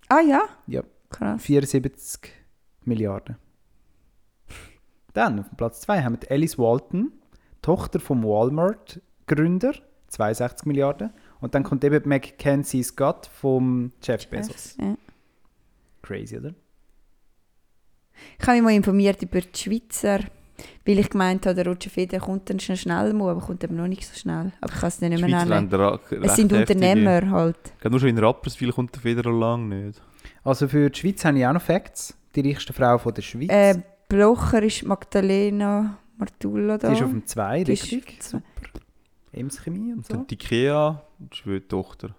Ah ja? Ja. Krass. 74 Milliarden. Dann auf Platz 2 haben wir Alice Walton, Tochter vom Walmart-Gründer, 62 Milliarden. Und dann kommt eben McKenzie Scott vom Jeff Bezos. Ja. Crazy, oder? Ich habe mich mal informiert über die Schweizer Weil ich gemeint habe, der Roger Federer kommt dann schnell mal, aber kommt eben noch nicht so schnell. Aber ich kann es nicht mehr nennen. Es sind Unternehmer halt. Gerade nur schon in Rapperswil kommt der Federer lang nicht. Also für die Schweiz habe ich auch noch Facts. Die reichste Frau von der Schweiz. Blocher ist Magdalena Martulla da. Die ist auf dem 2, richtig. EMS-Chemie und so. Und die IKEA, die Tochter.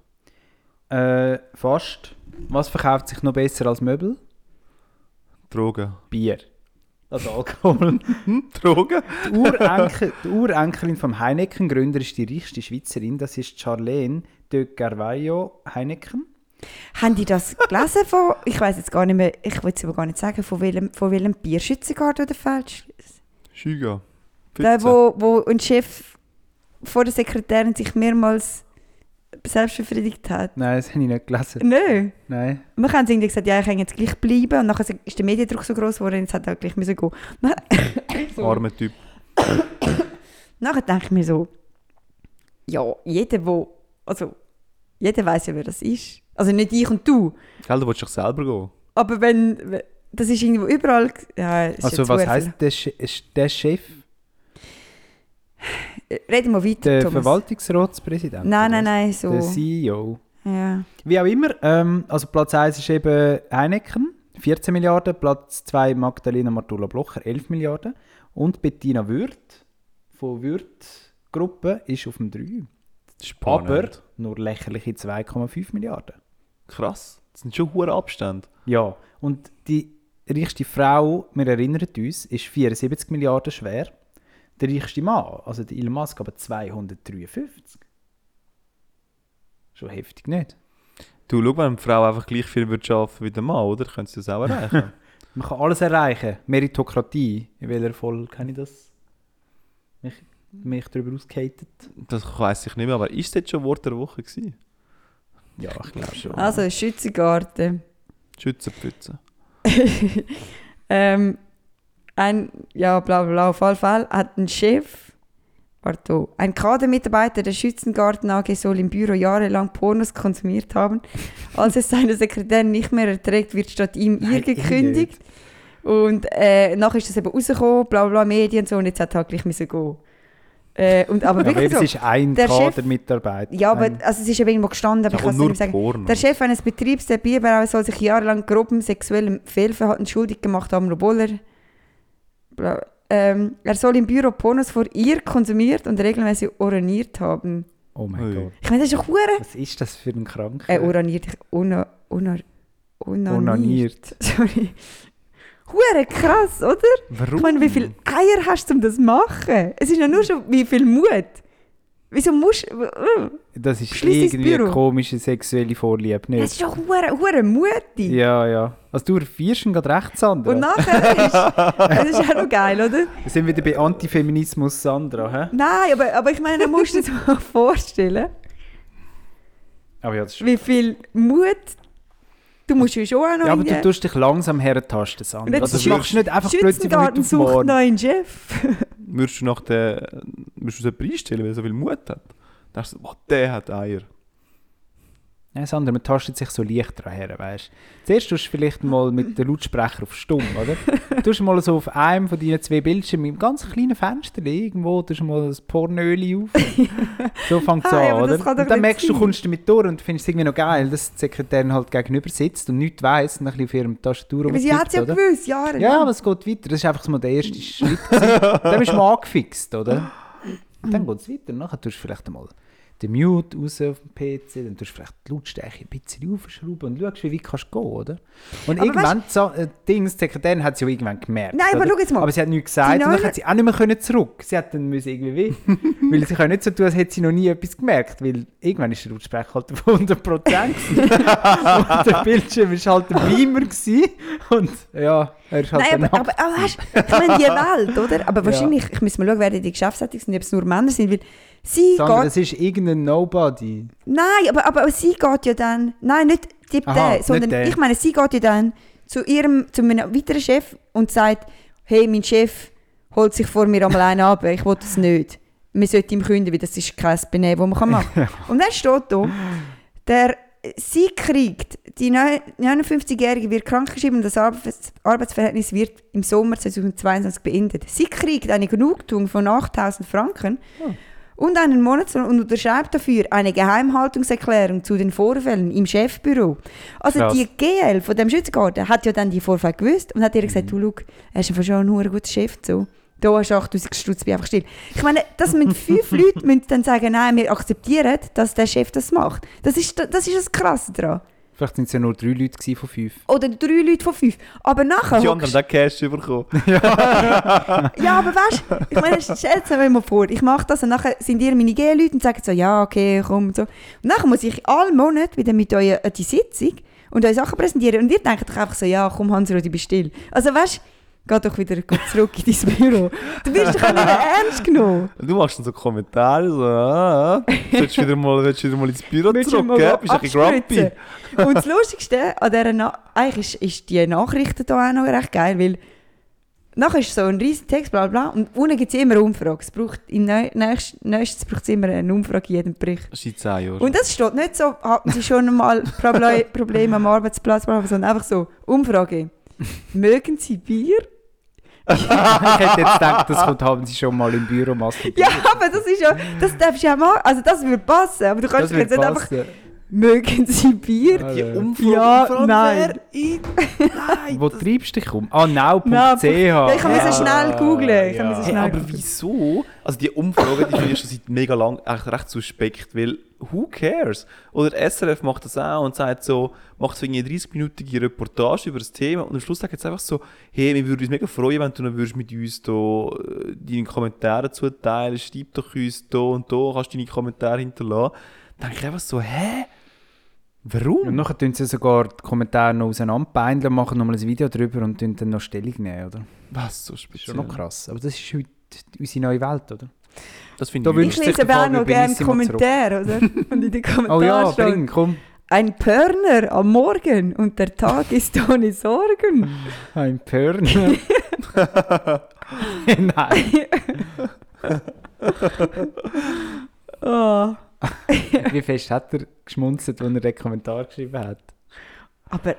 Fast. Was verkauft sich noch besser als Möbel? Drogen. Bier. Also Alkohol. Drogen. Die Urenkelin vom Heineken-Gründer ist die reichste Schweizerin. Das ist Charlene de Carvalho-Heineken. Haben die das gelesen von, ich weiss jetzt gar nicht mehr, ich will es aber gar nicht sagen, von welchem Bier Schützengarten oder Fälsch? Schüger. Der, wo ein Chef vor der Sekretärin sich mehrmals selbst befriedigt hat. Nein, das habe ich nicht gelesen. Nein? Nein. Wir haben irgendwie gesagt, ja, ich kann jetzt gleich bleiben. Und dann ist der Mediendruck so gross geworden, jetzt hat er gleich gehen müssen. So. Armer Typ. Nachher denke ich mir so, ja, jeder weiss ja, wer das ist. Also nicht ich und du. Gell, du willst doch selber gehen. Aber wenn das ist irgendwo überall... Ja, ist also was heisst der Chef? Reden wir weiter, der Thomas. Der Verwaltungsratspräsident? Nein, so. Der CEO. Ja. Wie auch immer, also Platz 1 ist eben Heineken, 14 Milliarden. Platz 2 Magdalena Martulla Blocher, 11 Milliarden. Und Bettina Würth von Würth-Gruppe ist auf dem 3. Spannend. Aber nur lächerliche 2,5 Milliarden. Krass, das sind schon hohe Abstände. Ja, und die reichste Frau, wir erinnern uns, ist 74 Milliarden schwer. Der reichste Mann, also der Elon Musk, aber 253. Schon heftig, nicht? Du, schau, wenn eine Frau einfach gleich viel arbeiten wie der Mann, oder? Könntest du das auch erreichen? Man kann alles erreichen. Meritokratie. In welcher Folge kenne ich das? Mich darüber ausgehatet. Das weiss ich nicht mehr, aber ist das jetzt schon Wort der Woche gewesen? Ja, ich glaube schon. Also, Schützengarten. Schützenpfütze. Auf alle Fälle hat ein Chef, ein Kadermitarbeiter der Schützengarten AG soll im Büro jahrelang Pornos konsumiert haben. Als es seine Sekretärin nicht mehr erträgt, wird statt ihm ihr gekündigt. Und nachher ist das eben rausgekommen, Medien und so, und jetzt hat er halt gleich müssen gehen. Aber wirklich so, es ist ein Kadermitarbeiter. Ja, aber also es ist eben irgendwo gestanden, aber ich kann es nicht sagen. Porno. Der Chef eines Betriebs der Bierbrauerei soll sich jahrelang grobem sexuellem Fehlverhalten schuldig gemacht haben, obwohl er soll im Büro Pornos vor ihr konsumiert und regelmäßig uriniert haben. Oh mein Gott. Ich meine, das ist doch hure. Was ist das für ein Krankheit? Unaniert. Sorry. Hure krass, oder? Warum? Ich meine, wie viele Eier hast du, um das zu machen? Es ist ja nur schon, wie viel Mut. Wieso musst du... das ist irgendwie eine komische sexuelle Vorliebe, nicht? Das ist doch hure mutig. Ja, ja. Also du erfährst ihn gerade recht, Sandra. Und nachher ist... das ist auch noch geil, oder? Wir sind wieder bei Antifeminismus, Sandra, hä? Nein, aber ich meine, du musst dir das mal vorstellen. Aber ja, das ist... Wie viel Mut... Du musst ja schon auch noch... Ja, aber du tust dich langsam herentasten, Sandra. Also, das machst du nicht einfach plötzlich von heute auf morgen. Sucht neuen Chef. Würdest du nach den Preis stellen, weil er so viel Mut hat? Dann denkst du, oh, der hat Eier. Nein, Sandra, man tastet sich so leicht daran her, weißt du. Zuerst tust du vielleicht mal mit dem Lautsprecher auf Stumm, oder? Du tust mal so auf einem von deinen 2 Bildschirmen im ganz kleinen Fenster irgendwo, tust mal das Pornöli auf. So fängt es an, oder? Und dann merkst du, kommst du mit durch und findest es irgendwie noch geil, dass die Sekretärin halt gegenüber sitzt und nichts weiss und ein bisschen auf ihrem Tastatur rumtippt, oder? Aber sie hat es ja gewusst, Jahre. Ja, aber es geht weiter. Das war einfach mal der erste Schritt. Dann bist du mal angefixt, oder? Und dann geht es weiter. Nachher tust du vielleicht einmal... den Mute raus auf dem PC, dann tust du vielleicht die Lautstärke ein bisschen aufschrauben und schaust, wie weit kannst du gehen, oder? Und aber irgendwann, die Sekretärin hat sie ja irgendwann gemerkt. Nein, aber schau jetzt mal. Aber sie hat nichts gesagt und dann hat sie auch nicht mehr zurück. Sie hat dann müssen irgendwie weil sie können nicht so tun, als hätte sie noch nie etwas gemerkt, weil irgendwann ist der Lautsprecher halt auf 100% und der Bildschirm war halt ein Beamer und ja, er ist halt ein Nacht. Aber weißt du, ich meine, die Welt, oder? Aber wahrscheinlich, ich muss mal schauen, wer die Geschäftsleitung sind, ob es nur Männer sind, weil sie Sandra, geht, das ist irgendein Nobody. Nein, aber sie geht ja dann... Nein, nicht Typ der, sondern ich meine, sie geht ja dann zu einem weiteren Chef und sagt, hey, mein Chef holt sich vor mir einmal einen ab, ich will das nicht. Man sollte ihm künden, weil das ist kein Benehmen, das man machen kann. Und dann steht da, der sie kriegt, die 59-Jährige wird krankgeschrieben und das Arbeitsverhältnis wird im Sommer 2022 beendet. Sie kriegt eine Genugtuung von 8'000 Franken und einen Monatslohn und unterschreibt dafür eine Geheimhaltungserklärung zu den Vorfällen im Chefbüro. Also krass. Die GL von dem Schützengarten hat ja dann die Vorfälle gewusst und hat ihr gesagt, du schau, er ist schon ein guter Chef. So. Da hast du 8'000 Stutz, bin einfach still. Ich meine, dass 5 Leute müssen dann sagen, nein, wir akzeptieren, dass der Chef das macht. Das ist das Krasse daran. Vielleicht waren es ja nur 3 Leute von 5. Oder 3 Leute von 5. Aber nachher... Die anderen haben Cash bekommen. Ja, aber weißt du, ich meine, stell dir mal vor, ich mache das und nachher sind ihr meine G-Leute und sagen so, ja, okay, komm und so. Und nachher muss ich alle Monate wieder mit euch an die Sitzung und euch Sachen präsentieren. Und ihr denkt doch einfach so, ja, komm Hans-Rudi, bist still. Also weißt du, geh doch wieder zurück in dein Büro. Du wirst doch nicht ernst genommen. Du machst dann so Kommentare, so, du sollst wieder mal ins Büro zurück, gell? Bist ein bisschen grumpy. Und das Lustigste an dieser eigentlich ist die Nachrichten hier auch noch recht geil, weil nachher ist so ein riesen Text, bla bla, und unten gibt es immer eine Umfrage. Es braucht im Nächsten braucht es immer eine Umfrage in jedem Bericht. Seit 10 Jahren. Und das steht nicht so, hatten Sie schon mal Probleme am Arbeitsplatz, sondern einfach so, Umfrage. Mögen Sie Bier? Ich hätte jetzt gedacht, das kommt, haben Sie schon mal im Büro masturbiert. Ja, aber das ist ja, das darfst du ja machen. Also das würde passen, aber du kannst jetzt nicht einfach... Mögen Sie Bier? Also. Die Umfrage? Ja, nein. Nein. Wo treibst du dich um? Ah, nau.ch. Ja, ich muss so schnell googeln. Ja. Hey, aber wieso? Also die Umfrage, die finde ich schon seit mega lang recht suspekt, weil who cares? Oder SRF macht das auch und sagt so, macht so eine 30-minütige Reportage über das Thema und am Schluss sagt jetzt einfach so, hey, wir würden uns mega freuen, wenn du noch mit uns da deine Kommentare zuteilen, schreib doch uns da und da, kannst deine Kommentare hinterlassen. Dann denke ich einfach so, hä? Warum? Und nachher tun sie sogar die Kommentare noch auseinanderbeindeln, machen nochmal ein Video drüber und tun dann noch Stellung nehmen, oder? Was, so speziell. Schon noch krass. Aber das ist heute unsere neue Welt, oder? Das finde ich. Ich lese aber auch noch gerne Kommentare, oder? Und in den Kommentaren oh ja, steht, bring, komm. Ein Pörner am Morgen und der Tag ist ohne Sorgen. Ein Pörner? Nein. Oh. Wie fest hat er geschmunzelt, als er den Kommentar geschrieben hat? Aber...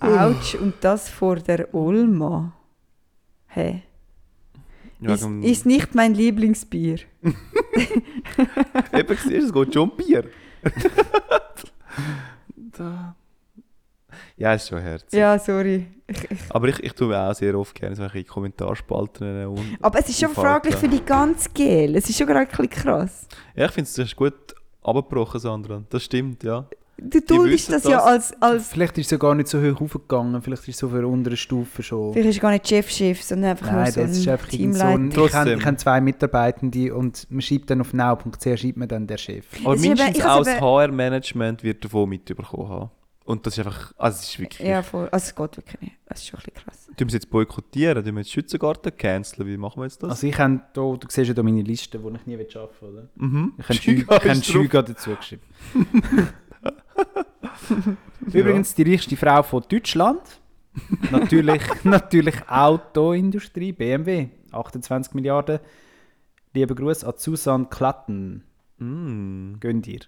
Autsch, und das vor der Olma. Hä? Hey. Ist nicht mein Lieblingsbier. Eben, siehst du, es geht schon um Bier. Da. Ja, ist schon herzig. Ja, sorry. Aber ich tue auch sehr oft gerne solche Kommentarspalten. Aber es ist schon fraglich für die ganze GL. Es ist schon gerade ein bisschen krass. Ja, ich finde es, du hast gut abgebrochen, Sandra. Das stimmt, ja. Du duldest das ja als... Vielleicht ist es ja gar nicht so hoch hochgegangen. Vielleicht ist es so für unteren Stufen schon... Vielleicht ist es gar nicht Chef, sondern einfach nur so ein Teamleiter. Nein, so ich habe 2 Mitarbeitende und man schreibt dann auf nau.ch, schreibt man dann der Chef. Aber das mindestens eben, als HR-Management wird davon mitbekommen haben. Und das ist einfach, also es ist wirklich... Ja, voll. Also es geht wirklich nicht. Das ist schon ein bisschen krass. Tun wir jetzt boykottieren? Tun wir jetzt Schützengarten canceln? Wie machen wir jetzt das? Also ich habe hier, du siehst ja hier meine Liste, die ich nie arbeiten will, oder? Mhm. Ich habe Schüga dazu geschrieben. Übrigens die reichste Frau von Deutschland. Natürlich Autoindustrie, BMW, 28 Milliarden. Lieber Gruß an Susanne Klatten. Gönn dir.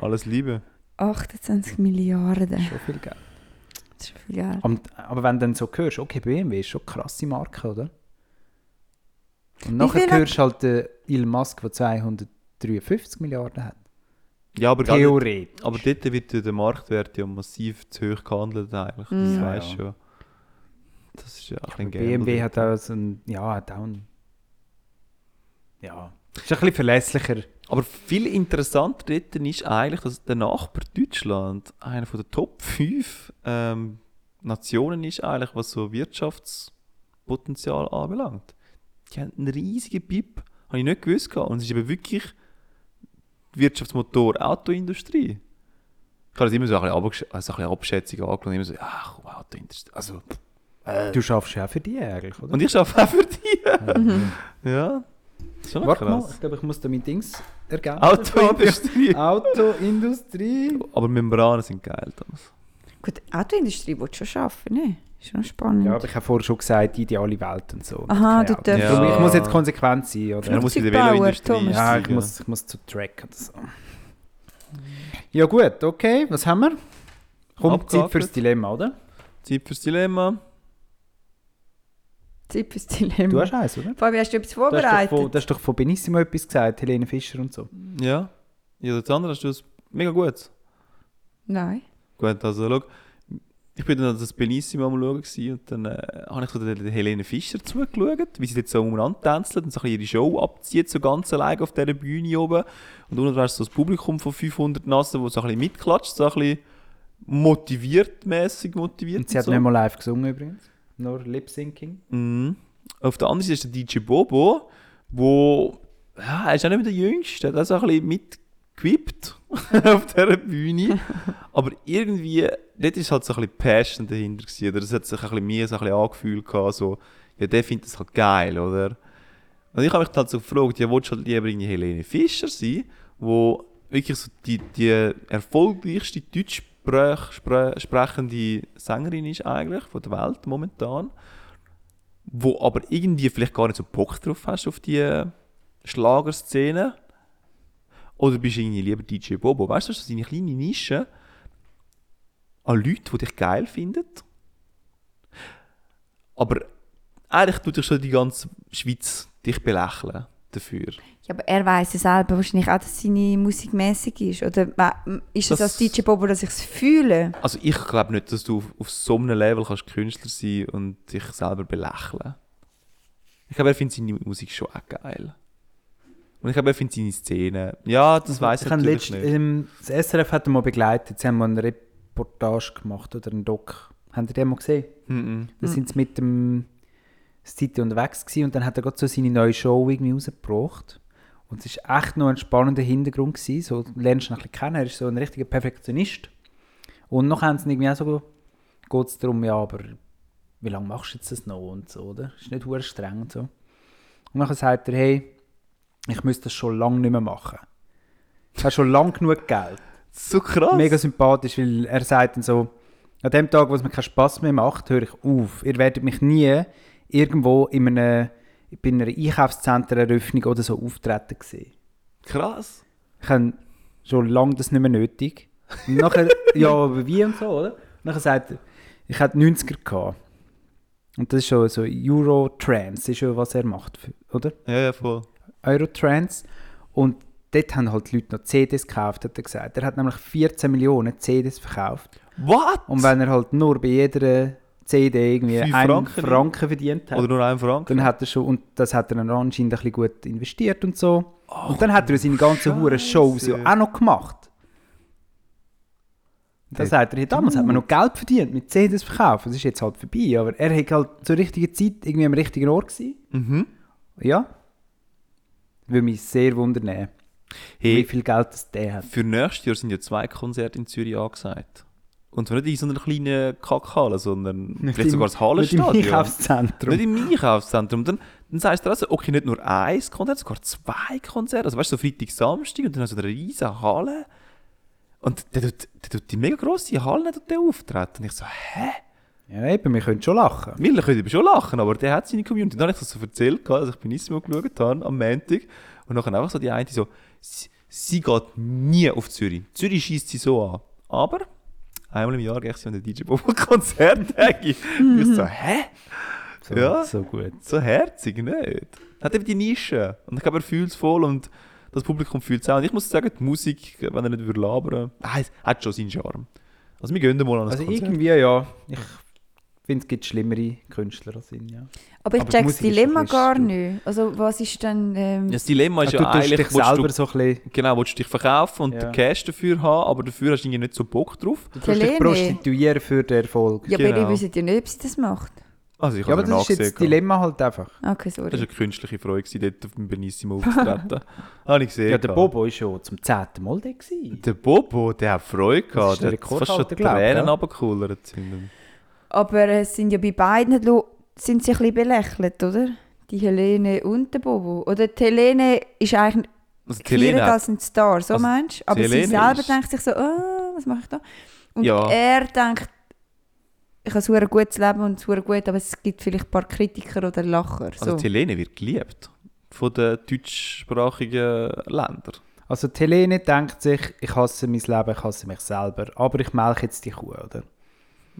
Alles Liebe. 28 Milliarden. Schon viel Geld. Das ist schon viel Geld. Aber wenn du dann so hörst, okay, BMW ist schon eine krasse Marke, oder? Und nachher hörst du halt den Elon Musk, der 253 Milliarden hat. Ja, aber theoretisch. Aber dort wird der Marktwert ja massiv zu hoch gehandelt eigentlich. Das weißt du schon. Das ist ja auch ein Geld. BMW hat auch so ein... Ja, hat auch ein... Ja. Ist ein bisschen verlässlicher. Aber viel interessanter dort ist eigentlich, dass der Nachbar Deutschland einer der Top 5 Nationen ist, eigentlich, was so Wirtschaftspotenzial anbelangt. Die haben einen riesigen BIP, habe ich nicht gewusst. Und es ist eben wirklich Wirtschaftsmotor Autoindustrie. Ich habe das immer so ein bisschen Abschätzung angenommen. Immer so, ach, Autoindustrie. Also, du schaffst ja auch für die eigentlich, oder? Und ich schaffe auch für die. Mhm. Ja. Warte mal, ich glaube, ich muss da mein Dings ergänzen. Autoindustrie. Aber Membranen sind geil, Thomas. Gut, Autoindustrie willst du schon arbeiten, ne? Ist noch spannend. Ja, aber ich habe vorher schon gesagt, die ideale Welt und so. Aha, du darfst. Ja. Ich muss jetzt konsequent sein. Oder? Ja, muss in der Veloindustrie. Ja, ich muss zu Track oder so. Ja gut, okay, was haben wir? Kommt Zeit fürs Dilemma, oder? Zeit fürs Dilemma. Du hast eins, oder? Fabi, hast du etwas vorbereitet? Du hast doch von Benissimo etwas gesagt, Helene Fischer und so. Ja. Ja, das andere hast du es mega gut. Nein. Gut, also schau. Ich bin dann an das Benissimo am Schauen und dann habe ich so der Helene Fischer zugeschaut, wie sie jetzt so umeinander tänzelt und so ihre Show abzieht, so ganz allein auf dieser Bühne oben. Und unten hast du so das Publikum von 500 Nassen, das so ein bisschen mitklatscht, so ein bisschen mässig motiviert. Und sie hat so. Nicht mal live gesungen übrigens, nur Lip-Syncing. Mhm. Auf der anderen Seite ist der DJ Bobo, er ist auch nicht mehr der Jüngste, der hat auch so ein bisschen mitgewippt auf dieser Bühne. Aber irgendwie, dort war halt so ein bisschen Passion dahinter gewesen, oder? Das hat sich mir angefühlt gehabt, so, ja, der findet das halt geil, oder? Und ich habe mich halt so gefragt, ja, willst du halt lieber irgendwie Helene Fischer sein, wo wirklich so die erfolgreichste deutsch sprechende Sängerin ist eigentlich von der Welt momentan, wo aber irgendwie vielleicht gar nicht so Bock drauf hast auf die Schlagerszene, oder bist du irgendwie lieber DJ Bobo? Weißt du, das ist eine kleine Nische an Leuten, die dich geil finden, aber eigentlich tut dich schon die ganze Schweiz dich belächeln dafür. Ja, aber er weiss ja selber wahrscheinlich auch, dass seine Musik mässig ist. Oder ist es als DJ Bobo, dass ich es fühle? Also ich glaube nicht, dass du auf so einem Level kannst Künstler sein und dich selber belächeln. Ich glaube, er findet seine Musik schon auch geil. Und ich glaube, er findet seine Szene. Ja, das weiss ich natürlich nicht. Das SRF hat ihn mal begleitet. Sie haben mal eine Reportage gemacht oder einen Doc. Habt ihr den mal gesehen? Mm-mm. Da sind sie mit dem City unterwegs gewesen und dann hat er gerade so seine neue Show irgendwie rausgebracht. Und es war echt noch ein spannender Hintergrund gewesen. So lernst du ihn ein bisschen kennen. Er ist so ein richtiger Perfektionist. Und noch haben sie irgendwie auch so, geht es darum, ja, aber wie lange machst du jetzt das noch und so, oder? Ist nicht verdammt streng und so. Und dann sagt er, hey, ich müsste das schon lange nicht mehr machen. Ich habe schon lange genug Geld. So krass. Mega sympathisch, weil er sagt dann so, an dem Tag, wo es mir keinen Spass mehr macht, höre ich auf. Ihr werdet mich nie irgendwo bei einer Einkaufszentreröffnung oder so auftreten gesehen. Krass. Ich habe schon lange das nicht mehr nötig. Und nachher, ja, aber wie und so, oder? Und nachher sagt er, ich hatte 90er gehabt. Und das ist schon so Euro-Trance, ist schon was er macht, oder? Ja, voll. Euro-Trance. Und dort haben halt die Leute noch CDs gekauft, hat er gesagt. Er hat nämlich 14 Millionen CDs verkauft. What? Und wenn er halt nur bei jeder CD irgendwie 1 Franken verdient hat. Oder nur 1 Franken. Dann hat er schon, und das hat er dann anscheinend ein bisschen gut investiert und so. Oh, und dann hat er seine ganzen huren Shows ja auch noch gemacht. Und dann sagt er, hey, damals hat man noch Geld verdient mit CDs verkaufen. Das ist jetzt halt vorbei, aber er war halt zur richtigen Zeit irgendwie am richtigen Ort gewesen. Mhm. Ja. Würde mich sehr wundern, wie viel Geld das der hat. Für nächstes Jahr sind ja 2 Konzerte in Zürich angesagt. Und zwar nicht in so einer kleinen Kackhalle, sondern vielleicht sogar das Hallenstadion. Nicht im Einkaufszentrum. Dann sagst du also, okay, nicht nur 1 Konzert, sogar 2 Konzerte. Also weißt du, so Freitag, Samstag und dann hast du eine riesige Halle. Und der tut die mega grosse Halle auftreten. Und ich so, hä? Ja eben, wir können schon lachen. Wir können schon lachen, aber der hat seine Community. Dann habe ich das so erzählt, also ich bin nicht so geschaut habe, am Montag. Und dann einfach so die eine, die so, sie geht nie auf Zürich. Zürich schießt sie so an. Aber einmal im Jahr gehe ich so an den DJ Bobo-Konzert. Ich so, hä? So, ja, so gut. So herzig, nicht? Er hat eben die Nische. Und ich glaube, er fühlt es voll und das Publikum fühlt es auch. Und ich muss sagen, die Musik, wenn er nicht labern würde, hat schon seinen Charme. Also wir gehen mal an das Konzert. Also irgendwie, ja. Ich finde, es gibt schlimmere Künstler als ihn, ja. Aber ich check das Dilemma gar nicht. Also was ist denn... das Dilemma ist du eigentlich... willst du dich verkaufen und den Cash dafür haben, aber dafür hast du irgendwie nicht so Bock drauf. Du kannst dich prostituieren für den Erfolg. Ja, aber ich weiß ja nicht, ob sie das macht. Also ich aber das ist jetzt das Dilemma halt einfach. Okay, sorry. Das war eine künstliche Freude, dort auf dem Benissimo aufzutreten. Habe ich gesehen. Ja, der Bobo war schon zum 10. Mal da. Der Bobo, der hat Freude gehabt. Der hat fast schon Tränen runtergekullert. Aber es sind ja bei beiden sind sie ein bisschen belächelt, oder? Die Helene und der Bobo. Oder die Helene ist eigentlich gefeiert als ein Star, so also meinst du? Aber sie selber denkt sich so, was mache ich da? Und er denkt, ich habe ein gutes Leben und es gut, aber es gibt vielleicht ein paar Kritiker oder Lacher. So. Also die Helene wird geliebt von den deutschsprachigen Ländern. Also die Helene denkt sich, ich hasse mein Leben, ich hasse mich selber, aber ich melke jetzt die Kuh, oder?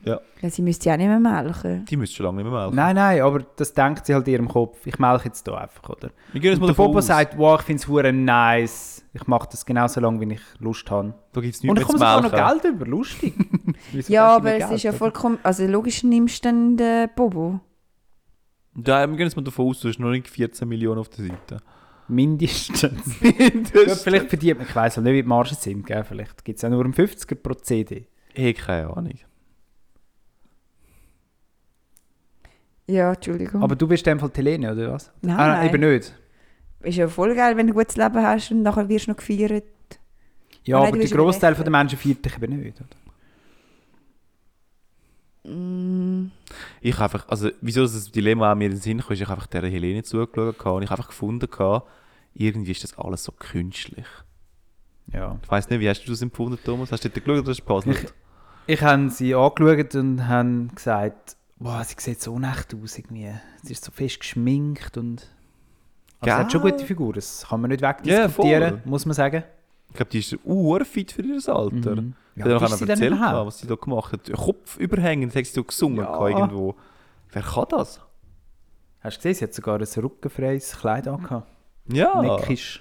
Ja. Ja, sie müsste ja auch nicht mehr melken. Die müsste schon lange nicht mehr melken. Nein, nein, aber das denkt sie halt in ihrem Kopf. Ich melke jetzt hier einfach, oder? Wir gehen jetzt mal der Bobo aus. Sagt, wow, ich finde es verdammt nice. Ich mache das genauso lange, wie ich Lust habe. Da gibt's nichts. Und ich komme sogar noch Geld über, lustig. Ja, aber es ist ja vollkommen... Also logisch nimmst du dann den Bobo. Ja, wir gehen jetzt mal davon aus, du hast noch nicht 14 Millionen auf der Seite. Mindestens. Mindestens. Ja, vielleicht verdient man, ich weiss nicht, wie die Margen sind, gell? Vielleicht gibt es ja nur um 50 pro CD. Ich keine Ahnung. Ja, Entschuldigung. Aber du bist in dem Fall Helene, oder was? Nein, nein. Eben nicht. Ist ja voll geil, wenn du ein gutes Leben hast und nachher wirst du noch gefeiert. Ja, nein, aber der Grossteil der Menschen feiert dich eben nicht, oder? Mm. Ich einfach, also wieso das Dilemma auch mir in den Sinn kam, ist, ich einfach der Helene zugeschaut und ich einfach gefunden habe, irgendwie ist das alles so künstlich. Ja. Ich weiss nicht, wie hast du das empfunden, Thomas? Hast du dort geschaut oder hast du gepasst? Ich habe sie angeschaut und habe gesagt... Boah, sie sieht so echt aus irgendwie. Sie ist so fest geschminkt und... Aber sie hat schon gute Figur, das kann man nicht wegdiskutieren, muss man sagen. Ich glaube, die ist urfit für ihr Alter. Mhm. Ja, dann kann man erzählen, was sie da gemacht hat. Kopf überhängend, hat sie da gesungen irgendwo. Wer kann das? Hast du gesehen, sie hat sogar ein rückenfreies Kleid angehabt. Ja. Neckisch.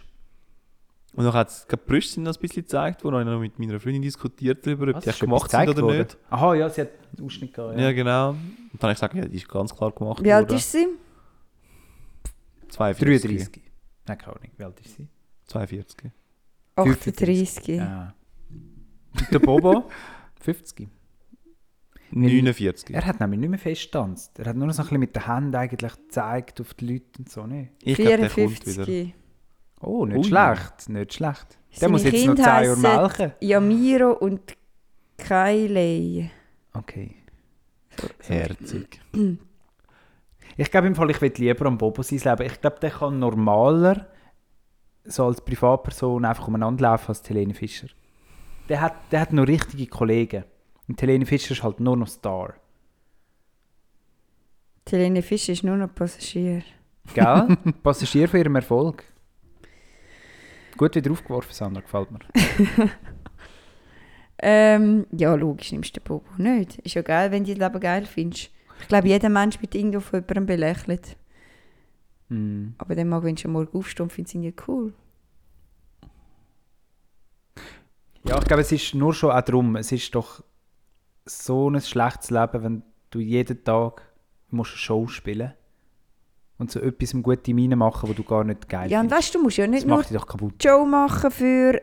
Und dann hat es die Brüste noch ein bisschen gezeigt, wo ich noch mit meiner Freundin diskutiert darüber, ob die das gemacht sind oder nicht. Aha, ja, sie hat einen Ausschnitt gehabt. Ja, genau. Und dann habe ich gesagt, ja, die ist ganz klar gemacht. Wie alt ist sie? 42. 33. Nein, keine Ahnung. Wie alt ist sie? 42. 38. Ja. Der Bobo? 50. 49. Er hat nämlich nicht mehr fest getanzt. Er hat nur noch so ein bisschen mit den Händen eigentlich gezeigt auf die Leute und so. Nicht. Ich glaube, der kommt wieder. Oh, nicht schlecht, nicht schlecht. Der muss jetzt noch 10 Uhr melken. Jamiro und Kailei. Okay. Herzig. Ich glaube im Fall, ich will lieber am Bobo sein Leben. Ich glaube, der kann normaler so als Privatperson einfach umeinander laufen als Helene Fischer. Der hat noch richtige Kollegen. Und Helene Fischer ist halt nur noch Star. Helene Fischer ist nur noch Passagier. Gell? Passagier von ihrem Erfolg. Gut wieder aufgeworfen, Sandra, gefällt mir. Ja, logisch nimmst du den Bobo nicht. Ist ja geil, wenn du das Leben geil findest. Ich glaube, jeder Mensch wird irgendwo von jemandem belächelt. Mm. Aber dann mag, wenn du am Morgen aufstehst und findest ihn cool. Ja, ich glaube, es ist nur schon auch darum. Es ist doch so ein schlechtes Leben, wenn du jeden Tag eine Show spielen musst. Und so etwas gute Miene machen, wo du gar nicht geil findest. Ja, und weißt du, musst ja nicht nur Show machen für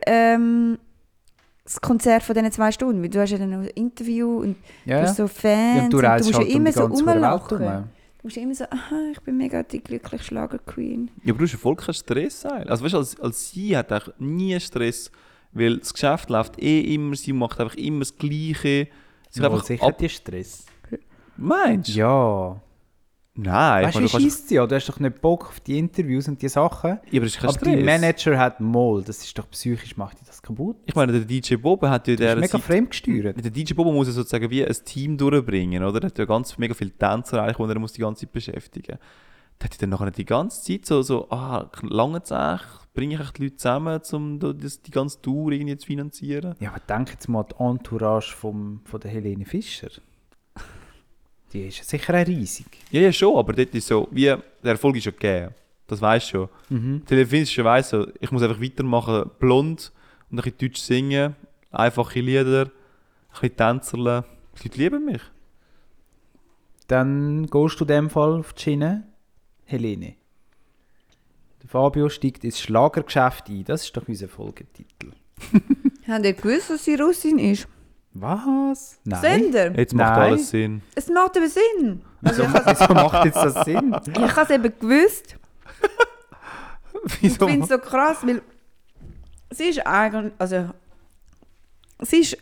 das Konzert von diesen 2 Stunden. Weil du hast ja dann noch ein Interview und du hast so Fans. Und du musst ja immer so rumlachen. Du musst ja immer so, ich bin mega die glückliche Schlager-Queen. Ja, aber du hast ja voll keinen Stress. Also weißt du, als sie hat auch nie Stress, weil das Geschäft läuft immer, sie macht einfach immer das Gleiche. Sie hat sicher die Stress. Meinst du? Ja. Nein, weißt du, wie scheiße sie? Du hast doch nicht Bock auf die Interviews und die Sachen. Ja, aber der Manager hat Moll, das ist doch psychisch, macht dir das kaputt. Ich meine, der DJ Bobo hat ja der mega fremdgesteuert. Der DJ Bobo muss ja sozusagen wie ein Team durchbringen, oder? Er hat ja ganz mega viele Tänzer eigentlich, die er muss die ganze Zeit beschäftigen. Der hat ja dann nachher die ganze Zeit so lange Zeit, bringe ich die Leute zusammen, um die ganze Tour irgendwie zu finanzieren. Ja, aber denk jetzt mal an die Entourage von der Helene Fischer. Die ist sicher auch riesig. Ja, schon, aber dort ist so, wie der Erfolg ist ja gegeben. Das weisst du schon. Mhm. Telefon ist schon weiss, ich muss einfach weitermachen, blond und ein bisschen Deutsch singen, einfache Lieder, ein bisschen tänzeln. Die Leute lieben mich. Dann gehst du in diesem Fall auf die Schiene, Helene. Der Fabio steigt ins Schlagergeschäft ein. Das ist doch unser Folgetitel. Habt ihr gewusst, dass sie Russin ist? Was? Nein. Sender? Jetzt macht alles Sinn. Es macht aber Sinn. Also wieso macht jetzt das Sinn? Ich habe es eben gewusst. Ich finde es so krass, weil sie ist eigentlich, also sie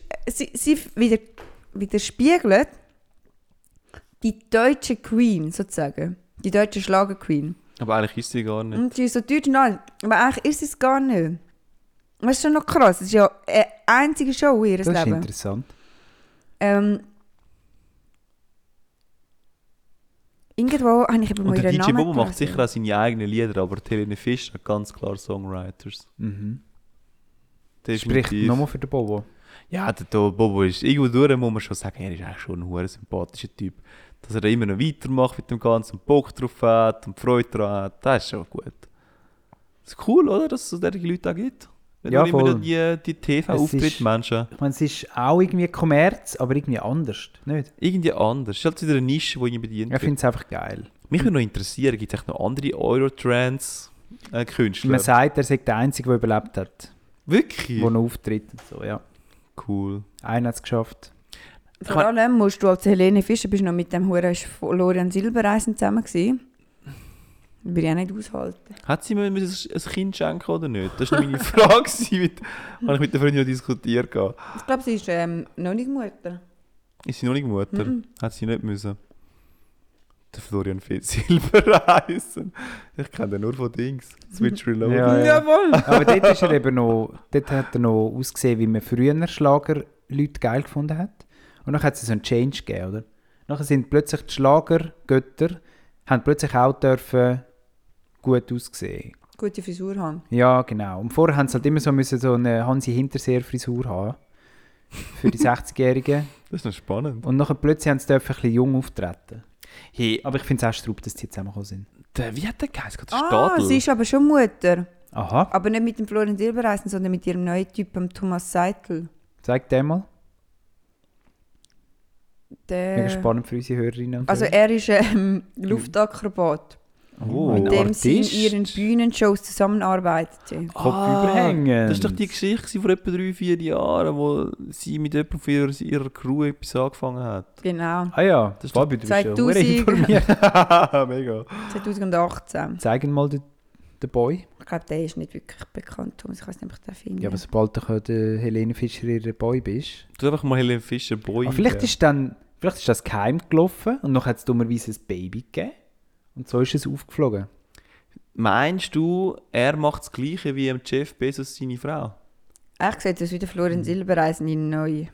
widerspiegelt die deutsche Queen sozusagen, die deutsche Schlager-Queen. Aber eigentlich ist sie gar nicht. Und sie ist so deutsch, nein, aber eigentlich ist sie es gar nicht. Das ist schon noch krass. Das ist ja eine einzige Show in ihrem Leben. Das ist interessant. Irgendwo habe ich eben mal ihren Namen gelesen. DJ Bobo macht sicher auch seine eigenen Lieder, aber Helene Fischer hat ganz klar Songwriters. Mhm. Spricht nochmal für den Bobo. Ja, der Bobo ist, irgendwo durch muss man schon sagen, er ist eigentlich schon ein sympathischer Typ. Dass er immer noch weitermacht mit dem Ganzen, Bock drauf hat und Freude daran hat, das ist schon gut. Das ist cool, oder, dass es so solche Leute auch gibt. Wenn ja, immer noch die TV-Auftritte Menschen. Ich meine, es ist auch irgendwie Kommerz, aber irgendwie anders, nicht? Irgendwie anders. Es ist halt wieder eine Nische, die ich bedient. Ich finde es einfach geil. Mich würde noch interessieren, gibt es noch andere Eurotrance-Künstler? Man sagt, er sei der Einzige, der überlebt hat. Wirklich? Der noch auftritt und so, ja. Cool. Einer hat es geschafft. Vor allem musst du als Helene Fischer, bist noch mit dem Huren Florian Silbereisen zusammen gewesen. Das würde ich auch nicht aushalten. Hat sie mir ein Kind schenken oder nicht? Das war meine Frage, die ich mit der Freundin noch diskutiert habe. Ich glaube, sie ist noch nicht Mutter. Ist sie noch nicht Mutter? Mm-mm. Hat sie nicht müssen. Der Florian Silbereisen. Ich kenne den nur von Dings. Switch Reloaded. Ja, ja. Jawohl! Aber dort, ist er eben noch, dort hat er noch ausgesehen, wie man früher Schlagerleute geil gefunden hat. Und dann hat es so einen Change gegeben, oder? Nachher sind plötzlich die Schlagergötter, haben plötzlich auch dürfen gut aussehen. Gute Frisur haben. Ja, genau. Und vorher haben sie halt immer so eine Hansi-Hinterseer-Frisur haben. Für die 60-Jährigen. Das ist noch spannend. Und nachher plötzlich haben sie ein bisschen jung auftreten. Hey, aber ich finde es auch straub, dass die zusammengekommen sind. Wie hat der Geist gerade Stadler? Sie ist aber schon Mutter. Aha. Aber nicht mit dem Florian Silbereisen, sondern mit ihrem neuen Typen, Thomas Seitel. Zeig den mal. Mega spannend für unsere Hörerinnen und Hörer. Also er ist Luftakrobat. Oh, mit dem sie in ihren Bühnenshows zusammenarbeitete. Das ist doch die Geschichte vor etwa 3-4 Jahren, wo sie mit jemandem von ihrer Crew etwas angefangen hat. Genau. Ah ja, das war bei dir schon informiert. Mega. 2018. Zeigen mal den Boy. Ich glaube, der ist nicht wirklich bekannt, Thomas. Ich weiß nicht, ob ich den finde. Ja, aber sobald du Helene Fischer ihr Boy bist. Du einfach mal Helene Fischer Boy. Aber vielleicht ist das geheim gelaufen und dann hat es dummerweise ein Baby gegeben. Und so ist es aufgeflogen. Meinst du, er macht das Gleiche wie Jeff Bezos seine Frau? Ich sehe das wie der Florian Silbereisen in neu.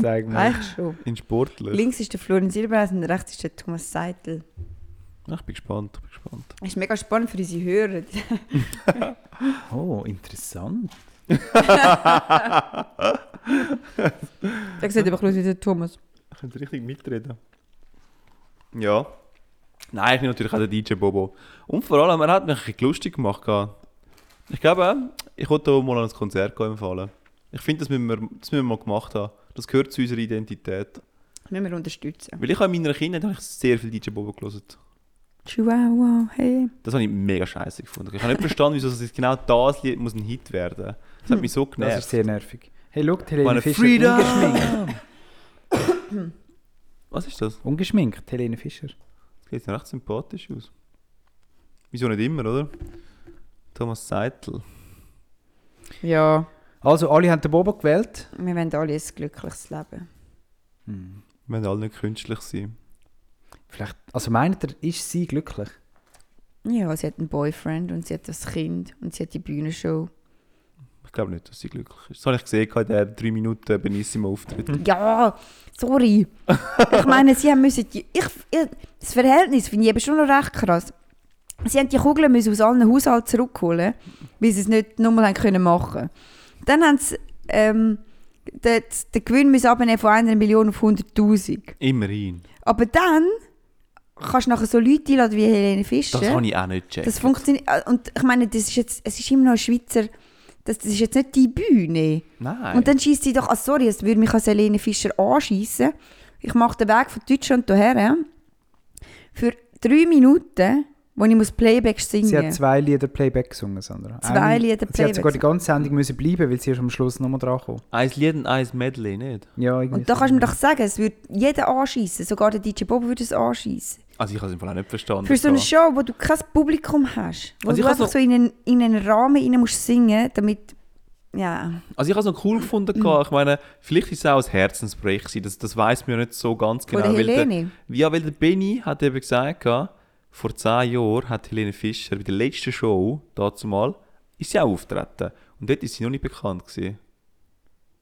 Zeig mal. Eigentlich schon. In Sportler. Links ist der Florian Silbereisen, rechts ist der Thomas Seitel. Ich bin gespannt. Das ist mega spannend für unsere Hörer. Oh, interessant. Der sieht aber bloß wie der Thomas. Ich könnte richtig mitreden. Ja. Nein, ich bin natürlich auch der DJ Bobo. Und vor allem, er hat mich ein bisschen lustig gemacht. Ich glaube, ich wollte auch mal an ein Konzert empfehlen. Ich finde, das müssen wir mal gemacht haben. Das gehört zu unserer Identität. Das müssen wir unterstützen. Weil ich in meiner Kindheit habe ich sehr viel DJ Bobo gehört. Chihuahua, hey. Das habe ich mega scheiße gefunden. Ich habe nicht verstanden, wieso das genau das Lied muss ein Hit werden muss. Das hat mich so genervt. Das ist sehr nervig. Hey, schau, Helene Fischer ungeschminkt. Was ist das? Ungeschminkt, Helene Fischer. Das sieht ja recht sympathisch aus. Wieso nicht immer, oder? Thomas Seitel. Ja. Also, alle haben den Bobo gewählt. Wir wollen alle ein glückliches Leben. Wir wollen alle nicht künstlich sein. Vielleicht, also meint ihr, ist sie glücklich? Ja, sie hat einen Boyfriend und sie hat das Kind und sie hat die Bühnenshow. Ich glaube nicht, dass sie glücklich ist. Das habe ich gesehen in der 3 Minuten Benissimo Auftritt. Ja, sorry. Ich meine, sie müssen das Verhältnis finde ich eben schon noch recht krass. Sie haben die Kugeln müssen aus allen Haushalten zurückholen, weil sie es nicht nochmal machen können. Dann haben sie den Gewinn müssen abnehmen von 1 Million auf 100'000. Immerhin. Aber dann kannst du nachher so Leute einladen wie Helene Fischer. Das habe ich auch nicht gecheckt. Das funktioniert. Und ich meine, es ist immer noch ein Schweizer. Das ist jetzt nicht die Bühne. Nein. Und dann schießt sie doch. Ah, sorry, es würde mich als Helene Fischer anschießen. Ich mache den Weg von Deutschland hierher. Für 3 Minuten, wo ich muss Playback singen muss. Sie hat 2 Lieder Playback gesungen, Sandra. 2 Lieder Playback. Sie hat sogar die ganze Sendung müssen bleiben, weil sie ist am Schluss nochmal dran kam. 1 Lied und 1 Medley, nicht? Ja, irgendwie. Und da kannst du mir doch sagen, es würde jeder anschießen. Sogar der DJ Bobo würde es anschießen. Also ich habe es im Fall auch nicht verstanden. Für so eine Show, wo du kein Publikum hast, wo also du einfach so in einen Rahmen rein musst singen, damit... Ja. Also ich habe es noch cool gefunden. Ich meine, vielleicht ist es auch ein Herzensprojekt, das weiss man ja nicht so ganz genau. Oder Helene. Weil der Benni hat eben gesagt, vor 10 Jahren hat Helene Fischer bei der letzten Show, dazumal, ist sie auch auftreten. Und dort war sie noch nicht bekannt gewesen.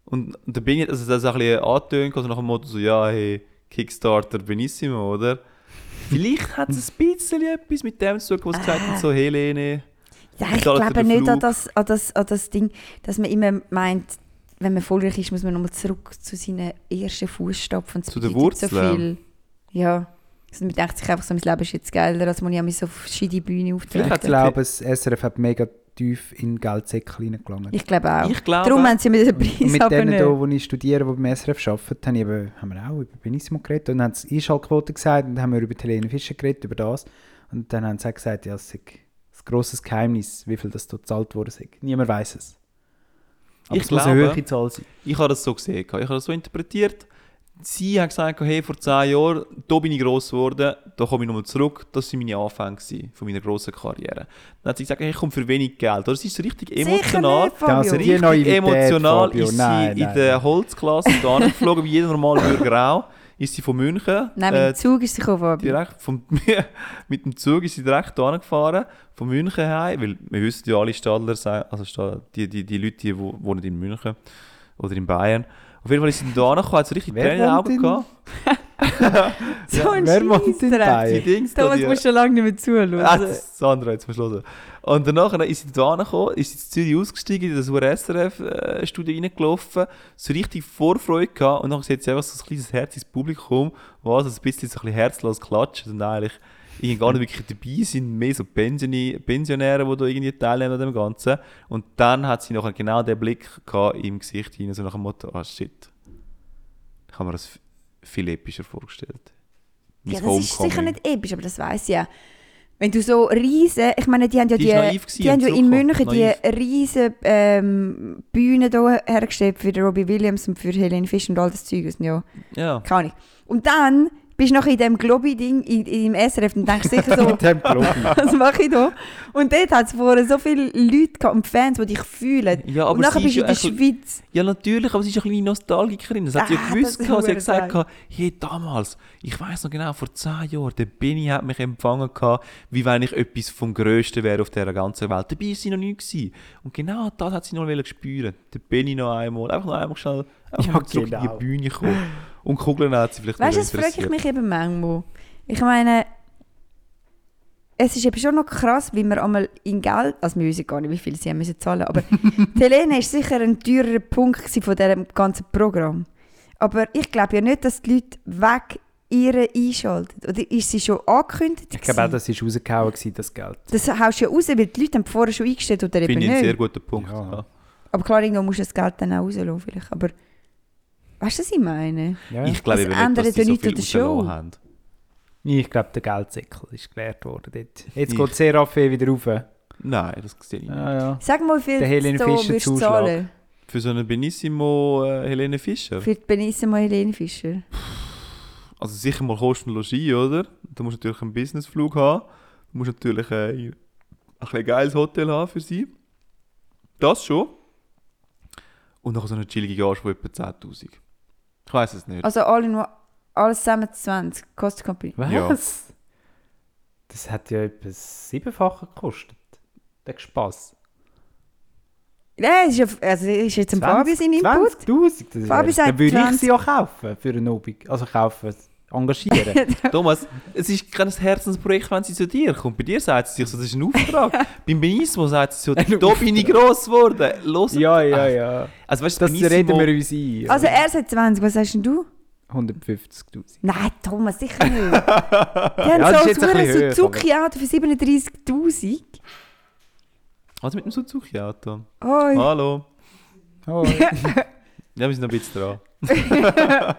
Und der Benni hat das ein bisschen angetönt, also nach dem Motto so, ja, hey, Kickstarter Benissimo, oder? Vielleicht hat es ein bisschen etwas mit dem zu tun, was gesagt hat, so Helene. Ja, ich glaube nicht an das Ding, dass man immer meint, wenn man erfolgreich ist, muss man nochmal zurück zu seinen ersten Fußstapfen. Zu den Wurzeln? So viel. Ja. Also man denkt sich einfach so, mein Leben ist jetzt geiler, als man ja so auf verschiedene Bühnen auftreten. Ich glaube, das SRF hat mega tief in den Geldsäcke reingelangt. Ich glaube auch. Darum haben sie mir den Preis abgenommen. Mit denen, die ich studiere, die beim SRF arbeiten, haben wir auch über Benissimo geredet und haben die Einschaltquote gesagt und dann haben wir über Helene Fischer geredet, über das. Und dann haben sie auch gesagt, ja, es ist ein grosses Geheimnis, wie viel das dort gezahlt worden ist. Niemand weiß es. Aber ich glaube, eine höhere Zahl sein. Ich habe das so gesehen, ich habe das so interpretiert. Sie haben gesagt, hey, vor 10 Jahren, da bin ich gross geworden, da komme ich nochmal zurück. Das waren meine Anfänge von meiner grossen Karriere. Dann hat sie gesagt, hey, ich komme für wenig Geld. Das ist so richtig emotional. Nicht, das richtig emotional Fabio. Ist nein, sie nein. In der Holzklasse da angeflogen, wie jeder normale Bürger auch. Ist sie von München. Nein, mit dem Zug ist sie gekommen. Mit dem Zug ist sie direkt hierher gefahren, von München heim. Weil wir wissen ja alle Stadler, also die Leute, die wohnen in München oder in Bayern. Auf jeden Fall ist sie hierher gekommen, hat so richtig Tränen in den Augen gehabt. So ein Scheiss-Dreck. Thomas muss schon lange nicht mehr zuhören. Sandra, jetzt musst du hören. Und danach ist sie hierher gekommen, ist sie in Zürich ausgestiegen, in das SRF-Studio reingelaufen, so richtig Vorfreude gehabt und dann sieht sie einfach so ein kleines Herz ins Publikum, was also ein bisschen so ein herzlos klatscht und eigentlich gar nicht wirklich dabei sind, mehr so Pensionäre, die da irgendwie teilnehmen an dem Ganzen. Und dann hat sie nachher genau den Blick im Gesicht hinein, so nach dem Motto, ah shit. Ich habe mir das viel epischer vorgestellt. Ja, das ist sicher nicht episch, aber das weiss ich ja. Wenn du so riesen, ich meine, die haben ja in München naiv. Die riesen Bühnen hier hergestellt für Robbie Williams und für Helene Fischer und all das Zeug. Ja. Keine Ahnung. Und dann bist du noch in diesem Globi-Ding, in dem SRF und denkst sicher so, was mache ich da? Und dort hat es vorher so viele Leute gehabt und Fans, die dich fühlen. Ja, aber und nachher bist du in der Schweiz. Ja, natürlich, aber sie ist eine kleine Nostalgikerin. Das hat sie ja gewusst. Sie hat gesagt, hey, damals, ich weiss noch genau, vor 10 Jahren, der Benni hat mich empfangen, wie wenn ich etwas vom Grössten wäre auf dieser ganzen Welt. Dabei war sie noch nie gewesen. Und genau das hat sie noch spüren. Der Benni noch einmal, einfach noch einmal schnell zurück in die Bühne kommen. Und Kugeln hat sie vielleicht nicht interessiert. Weißt du, das frage ich mich eben manchmal. Ich meine, es ist eben schon noch krass, wie wir einmal in Geld, also wir wissen gar nicht, wie viel sie haben müssen zahlen, aber Helene war sicher ein teurer Punkt von diesem ganzen Programm. Aber ich glaube ja nicht, dass die Leute weg ihre einschalten. Oder ist sie schon angekündigt? Ich glaube auch, das war rausgehauen, das Geld. Das haust du ja raus, weil die Leute haben vorher schon eingestellt oder eben nicht. Finde ich einen sehr guten Punkt. Ja. Aber klar, irgendwo musst du das Geld dann auch rauslassen vielleicht, aber weißt du, was ich meine? Ja. Ich glaube nicht, dass sie so viel rausgelassen haben. Ich glaube, der Geldsäckel ist geleert worden dort. Jetzt geht SRF wieder rauf. Nein, das sehe ich nicht. Ah, ja. Sag mal, wie viel würdest du zahlen? Für so eine Benissimo Helene Fischer? Für die Benissimo Helene Fischer. Also sicher mal Kosten und Logis, oder? Du musst natürlich einen Businessflug haben. Du musst natürlich ein geiles Hotel haben für sie. Das schon. Und nachher so eine chillige Arsch von etwa 10'000. Ich weiss es nicht. Also alles zusammen 20, kostet Company. Was? Ja. Das hat ja etwa 7-fache gekostet. Der Spass. Nein, es ist, also ist jetzt ein Fabi sein Input. 20'000, das dann würde ich sie auch kaufen für eine Obig. Also kaufen, engagieren. Thomas, es ist kein Herzensprojekt, wenn sie zu dir kommt. Bei dir sagt sie sich so, das ist ein Auftrag. Beim Benissimo sagt sie so, da bin ich gross geworden. Ja. Also weißt, das reden wir uns ein. Also er sagt 20, was sagst denn du? 150'000. Nein, Thomas, sicher nicht. Die haben ja, so ein Suzuki-Auto für 37'000. Was mit dem Suzuki-Auto? Hoi. Hallo. Hoi. Ja, wir sind noch ein bisschen dran.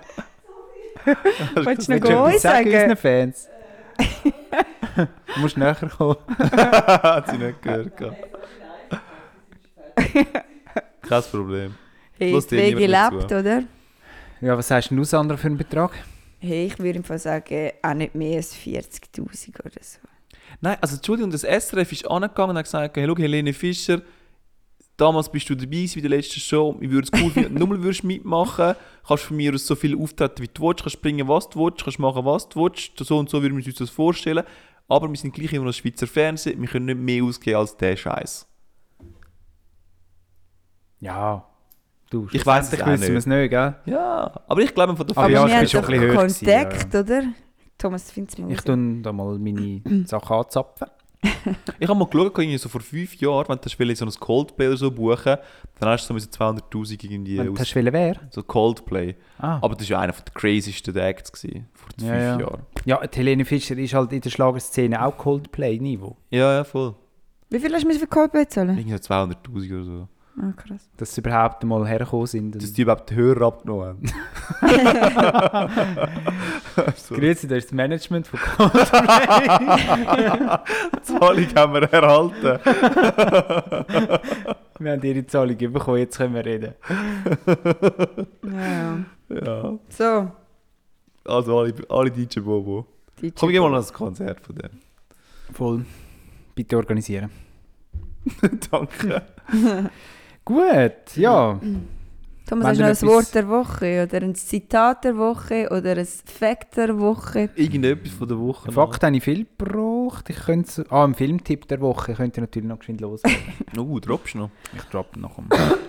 Wolltest du noch Goi sagen? Sag unseren Fans. Du musst näher kommen. Hat sie nicht gehört. Kein Problem. Hey, die Wege lebt, oder? Ja, was sagst du Sandra, für einen Betrag? Hey, ich würde im Fall sagen, auch nicht mehr als 40'000 oder so. Nein, also Entschuldigung, das SRF ist angegangen und hat gesagt, hey, schau, Helene Fischer, damals bist du dabei bei der letzten Show, ich würde es cool finden, nur mal würdest mitmachen, kannst von mir aus so viel auftreten, wie du willst, kannst springen, was du willst, kannst machen, was du willst, so und so würden wir uns das vorstellen, aber wir sind gleich immer noch Schweizer Fernsehen, wir können nicht mehr ausgeben als der Scheiß. Ja. Ich weiß nicht, wissen wir es nicht, gell? Ja, aber ich glaube, von der Familie ist schon ein bisschen Kontakt, höher gewesen, oder? Thomas, findest du mal. Ich tue da mal meine Sachen anzapfen. Ich habe mal geschaut, so vor 5 Jahren, wenn du so ein Coldplay oder so buchen, dann hast du so 200'000 irgendwie aus. Das will wer? So Coldplay. Ah. Aber das war ja einer der crazysten Acts gewesen, vor 5 Jahren. Ja, Helene Fischer ist halt in der Schlagerszene auch Coldplay-Niveau. Ja, ja, voll. Wie viel hast du für Coldplay zahlen? Irgendwie so 200'000 oder so. Ah, krass. Dass sie überhaupt mal hergekommen sind. Dass die überhaupt die Hörer abgenommen haben. So. Grüezi, da ist das Management von Coldplay. Zahlung haben wir erhalten. Wir haben ihre Zahlung bekommen, jetzt können wir reden. Ja. So. Also alle DJ Bobo. Komm, geh mal an das Konzert von denen. Voll. Bitte organisieren. Danke. Gut, ja. Thomas, hast du noch ein Wort der Woche oder ein Zitat der Woche oder ein Fact der Woche? Irgendetwas von der Woche. Fakt habe ich viel gebraucht. Ich könnte einen Filmtipp der Woche könnt ihr natürlich noch geschwind los. Droppst du noch? Ich droppe noch.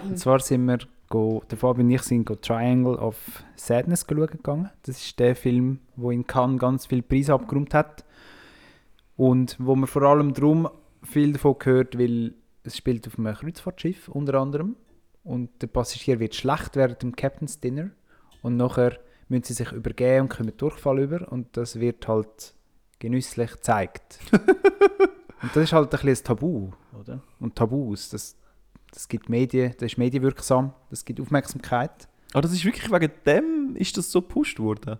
Und zwar sind wir, der Fabian und ich sind Triangle of Sadness gegangen. Das ist der Film, der in Cannes ganz viele Preise abgeräumt hat. Und wo man vor allem darum viel davon gehört, weil es spielt auf einem Kreuzfahrtschiff unter anderem und der Passagier wird schlecht während dem Captain's Dinner und nachher müssen sie sich übergeben und kommen Durchfall über und das wird halt genüsslich gezeigt. Und das ist halt ein bisschen ein Tabu, oder? Und Tabus, das gibt Medien, das ist medienwirksam, das gibt Aufmerksamkeit. Aber das ist wirklich wegen dem, ist das so gepusht worden?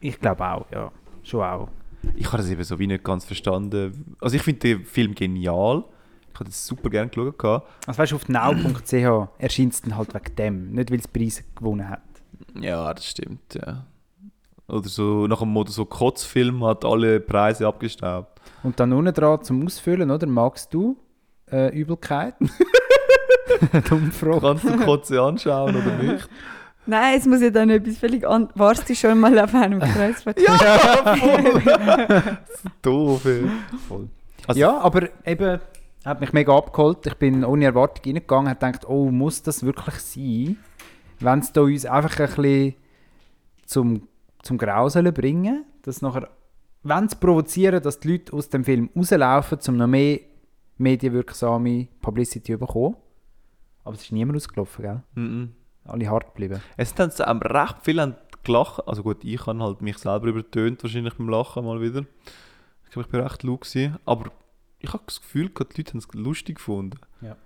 Ich glaube auch, ja, schon auch. Ich habe das eben so wie nicht ganz verstanden. Also ich finde den Film genial. Ich habe das super gerne geschaut. Also weißt du, auf nau.ch erscheint es dann halt wegen dem. Nicht, weil es Preise gewonnen hat. Ja, das stimmt, ja. Oder so nach dem Motto, so Kotzfilm hat alle Preise abgestaubt. Und dann unten dran zum Ausfüllen, oder? Magst du Übelkeit? Dummfrage. Kannst du Kotze anschauen oder nicht? Nein, es muss ja dann etwas völlig anderes. Warst du schon mal auf einem Kreuzfahrt? Ja, voll! Das ist doof, ey. Voll. Also, ja, aber eben, hat mich mega abgeholt. Ich bin ohne Erwartung reingegangen und dachte, oh, muss das wirklich sein? Wenn es uns einfach ein bisschen zum Grauseln bringen, dass nachher, wenn es provozieren, dass die Leute aus dem Film rauslaufen, um noch mehr medienwirksame Publicity zu bekommen. Aber es ist niemand rausgelaufen, gell? Mm-mm. Alle hart geblieben. Es sind dann recht viele gelacht. Also gut, ich habe halt mich selber übertönt, wahrscheinlich beim Lachen mal wieder. Ich glaube, ich war recht laut. Aber ich habe das Gefühl, die Leute haben es lustig gefunden. Ja.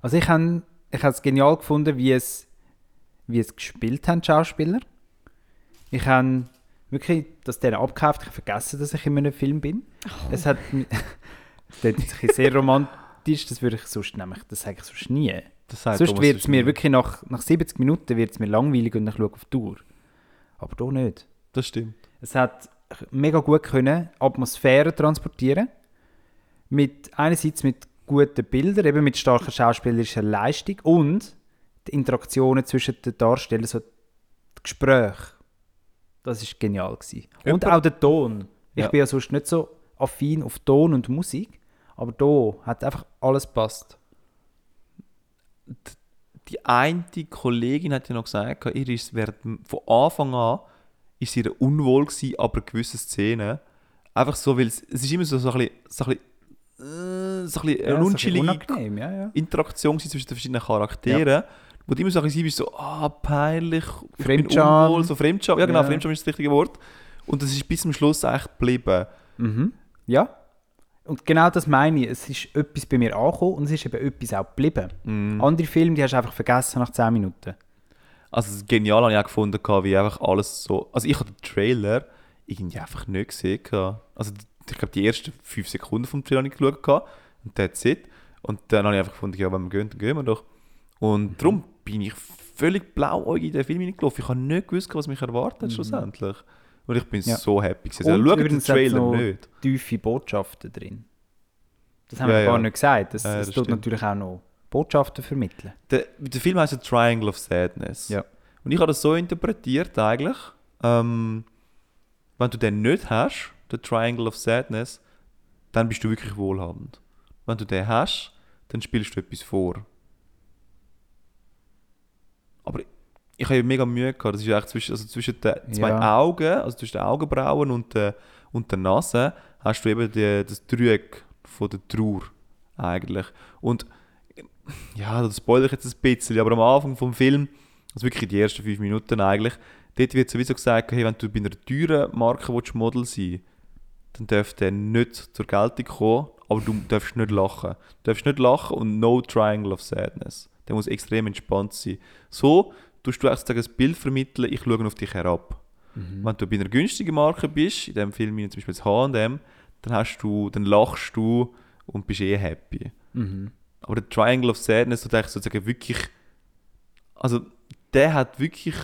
Also ich habe es genial gefunden, wie es gespielt haben, die Schauspieler. Ich habe wirklich das denen abgekauft. Ich habe vergessen, dass ich in einem Film bin. Oh. Es hat das ist sehr romantisch. Das würde ich sonst nämlich, das sage ich sonst nie. Sonst wird es mir wirklich nach 70 Minuten wird's mir langweilig und ich schaue auf die Uhr. Aber doch nicht. Das stimmt. Es hat mega gut können Atmosphäre transportieren. Einerseits mit guten Bildern, eben mit starker schauspielerischer Leistung und die Interaktionen zwischen den Darstellern, so die Gespräche. Das war genial gewesen. Und auch der Ton. Ich bin ja sonst nicht so affin auf Ton und Musik, aber da hat einfach alles gepasst. Die eine Kollegin hat ja noch gesagt, ihr ist von Anfang an ist sie unwohl gewesen, aber gewisse Szenen. Einfach so, weil es ist immer so ein bisschen eine unschillige Interaktion zwischen den verschiedenen Charakteren, wo du immer so ein bisschen bist, so peinlich, Fremdscham. Unwohl, so Fremdscham. Ja genau, Fremdscham ist das richtige Wort. Und das ist bis zum Schluss echt geblieben. Mhm. Ja. Und genau das meine ich. Es ist etwas bei mir angekommen und es ist eben etwas auch geblieben. Mm. Andere Filme, die hast du einfach vergessen nach 10 Minuten. Also genial habe ich auch gefunden, wie einfach alles so... Also ich habe den Trailer irgendwie einfach nicht gesehen. Also ich glaube, die ersten 5 Sekunden vom Trailer habe ich geschaut und that's it. Und dann habe ich einfach gefunden, ja, wenn wir gehen, dann gehen wir doch. Und darum bin ich völlig blauäugig in den Film hineingelaufen. Ich habe nicht gewusst, was mich erwartet schlussendlich. Und ich bin so happy gewesen. Also, schaut den Trailer nicht. Tiefe Botschaften drin. Das haben wir gar nicht gesagt. Das tut stimmt. Natürlich auch noch Botschaften vermitteln. Der Film heisst Triangle of Sadness. Ja. Und ich habe das so interpretiert eigentlich. Wenn du den nicht hast, den Triangle of Sadness, dann bist du wirklich wohlhabend. Wenn du den hast, dann spielst du etwas vor. Aber ich habe mega Mühe gehabt. Das ist echt zwischen den zwei Augen, also zwischen den Augenbrauen und der Nase, hast du eben das Dreieck von der Trauer eigentlich. Und ja, das spoilere ich jetzt ein bisschen, aber am Anfang vom Film, also wirklich die ersten 5 Minuten eigentlich, dort wird sowieso gesagt, hey, wenn du bei einer teuren Marke Model sein willst, dann darf der nicht zur Geltung kommen, aber du darfst nicht lachen. Du darfst nicht lachen und no Triangle of Sadness. Der muss extrem entspannt sein. So tust du auch das Bild vermitteln, ich schaue auf dich herab. Mhm. Wenn du bei einer günstigen Marke bist, in diesem Film zum Beispiel das H&M, dann lachst du und bist happy. Mhm. Aber der Triangle of Sadness, der sozusagen wirklich, also der hat wirklich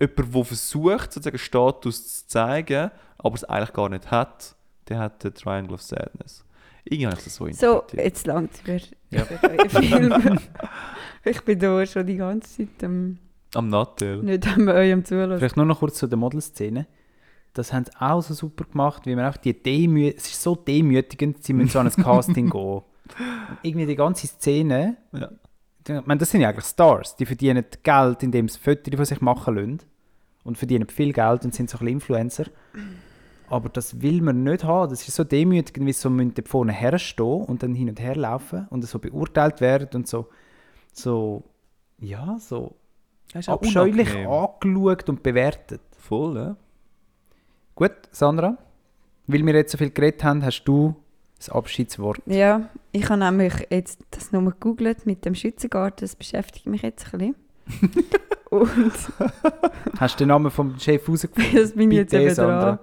jemand, der versucht, sozusagen Status zu zeigen, aber es eigentlich gar nicht hat, der hat den Triangle of Sadness. Irgendwie habe ich das so interpretiert. So, jetzt langt es über euren Film. Ich bin da schon die ganze Zeit am Nattel. Nicht an eurem Zuhören. Vielleicht nur noch kurz zu der Modelszene. Das haben sie auch so super gemacht, wie man auch es ist so demütigend, sie müssen an ein Casting gehen. Und irgendwie die ganze Szene, ich meine, das sind ja eigentlich Stars, die verdienen Geld, indem sie Fotos von sich machen lassen und verdienen viel Geld und sind so ein bisschen Influencer. Aber das will man nicht haben. Das ist so demütigend, wie sie so vorne herstehen und dann hin und her laufen und so beurteilt werden und so abscheulich angeschaut und bewertet. Voll, ja. Gut, Sandra, weil wir jetzt so viel geredet haben, hast du das Abschiedswort. Ja, ich habe nämlich jetzt das nur gegoogelt mit dem Schützengarten, das beschäftigt mich jetzt ein bisschen. Und hast du den Namen vom Chef rausgefunden? Das bin ich jetzt eben dran.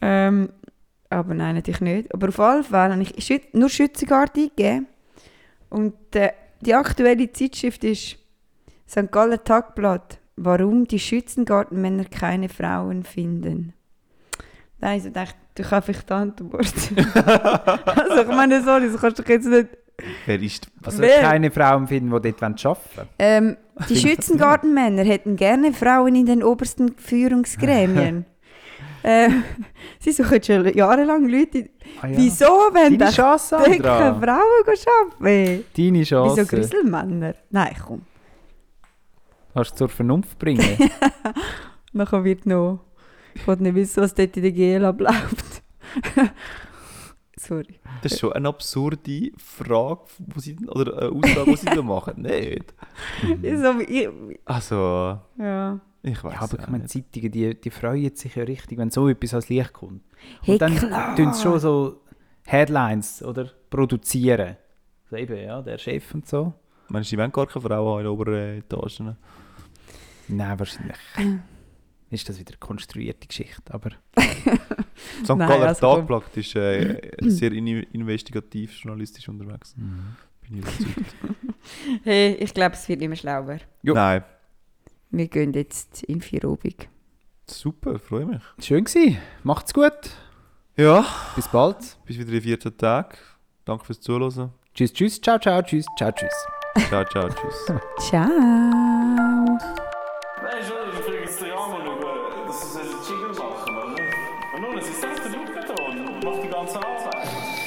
Aber nein, natürlich nicht. Aber auf alle Fälle habe ich nur Schützengarten eingegeben. Und die aktuelle Zeitschrift ist St. Galler Tagblatt. Warum die Schützengartenmänner keine Frauen finden. Nein, ich dachte, du kannst vielleicht die Antwort. Also ich meine, sorry, das kannst du jetzt nicht... Wer keine Frauen finden, die dort arbeiten wollen? Die Schützengartenmänner hätten gerne Frauen in den obersten Führungsgremien. Sie suchen schon jahrelang Leute. Ah, ja. Wieso wollen die Frauen arbeiten? Deine Chance. Wieso Grüsselmänner? Nein, komm. Kannst du zur Vernunft bringen? Nachher wird noch... Ich wollte nicht wissen, was dort in der GL abläuft. Sorry. Das ist schon eine absurde Frage, oder eine Aussage, die sie da machen. Nicht? Also... Ja. Ich weiß aber meine Zeitungen, die freuen sich ja richtig, wenn so etwas ans Licht kommt. Und dann tun sie schon so Headlines oder produzieren. So eben, ja, der Chef und so. Meinst du, die wollen gar keine Frauen in den oberen Etagen? Nein, wahrscheinlich. Ist das wieder eine konstruierte Geschichte, aber... St. Galler also Tagblatt ist sehr investigativ, journalistisch unterwegs. Mhm. Bin ich überzeugt. Hey, ich glaube, es wird nicht mehr schlauer. Jo. Nein. Wir gehen jetzt in Feierabend. Super, freue mich. Schön gsi. Macht's gut. Ja. Bis bald. Bis wieder in 14 Tagen. Danke fürs Zuhören. Tschüss, tschüss, ciao, ciao, tschüss, ciao, tschüss. Ciao, ciao, tschüss. Ciao. Nein, schon, ich kriege jetzt den Arm und das ist eine Jingle-Sache. Und nun, es ist selbst der Luftbeton und macht die ganze Arbeit.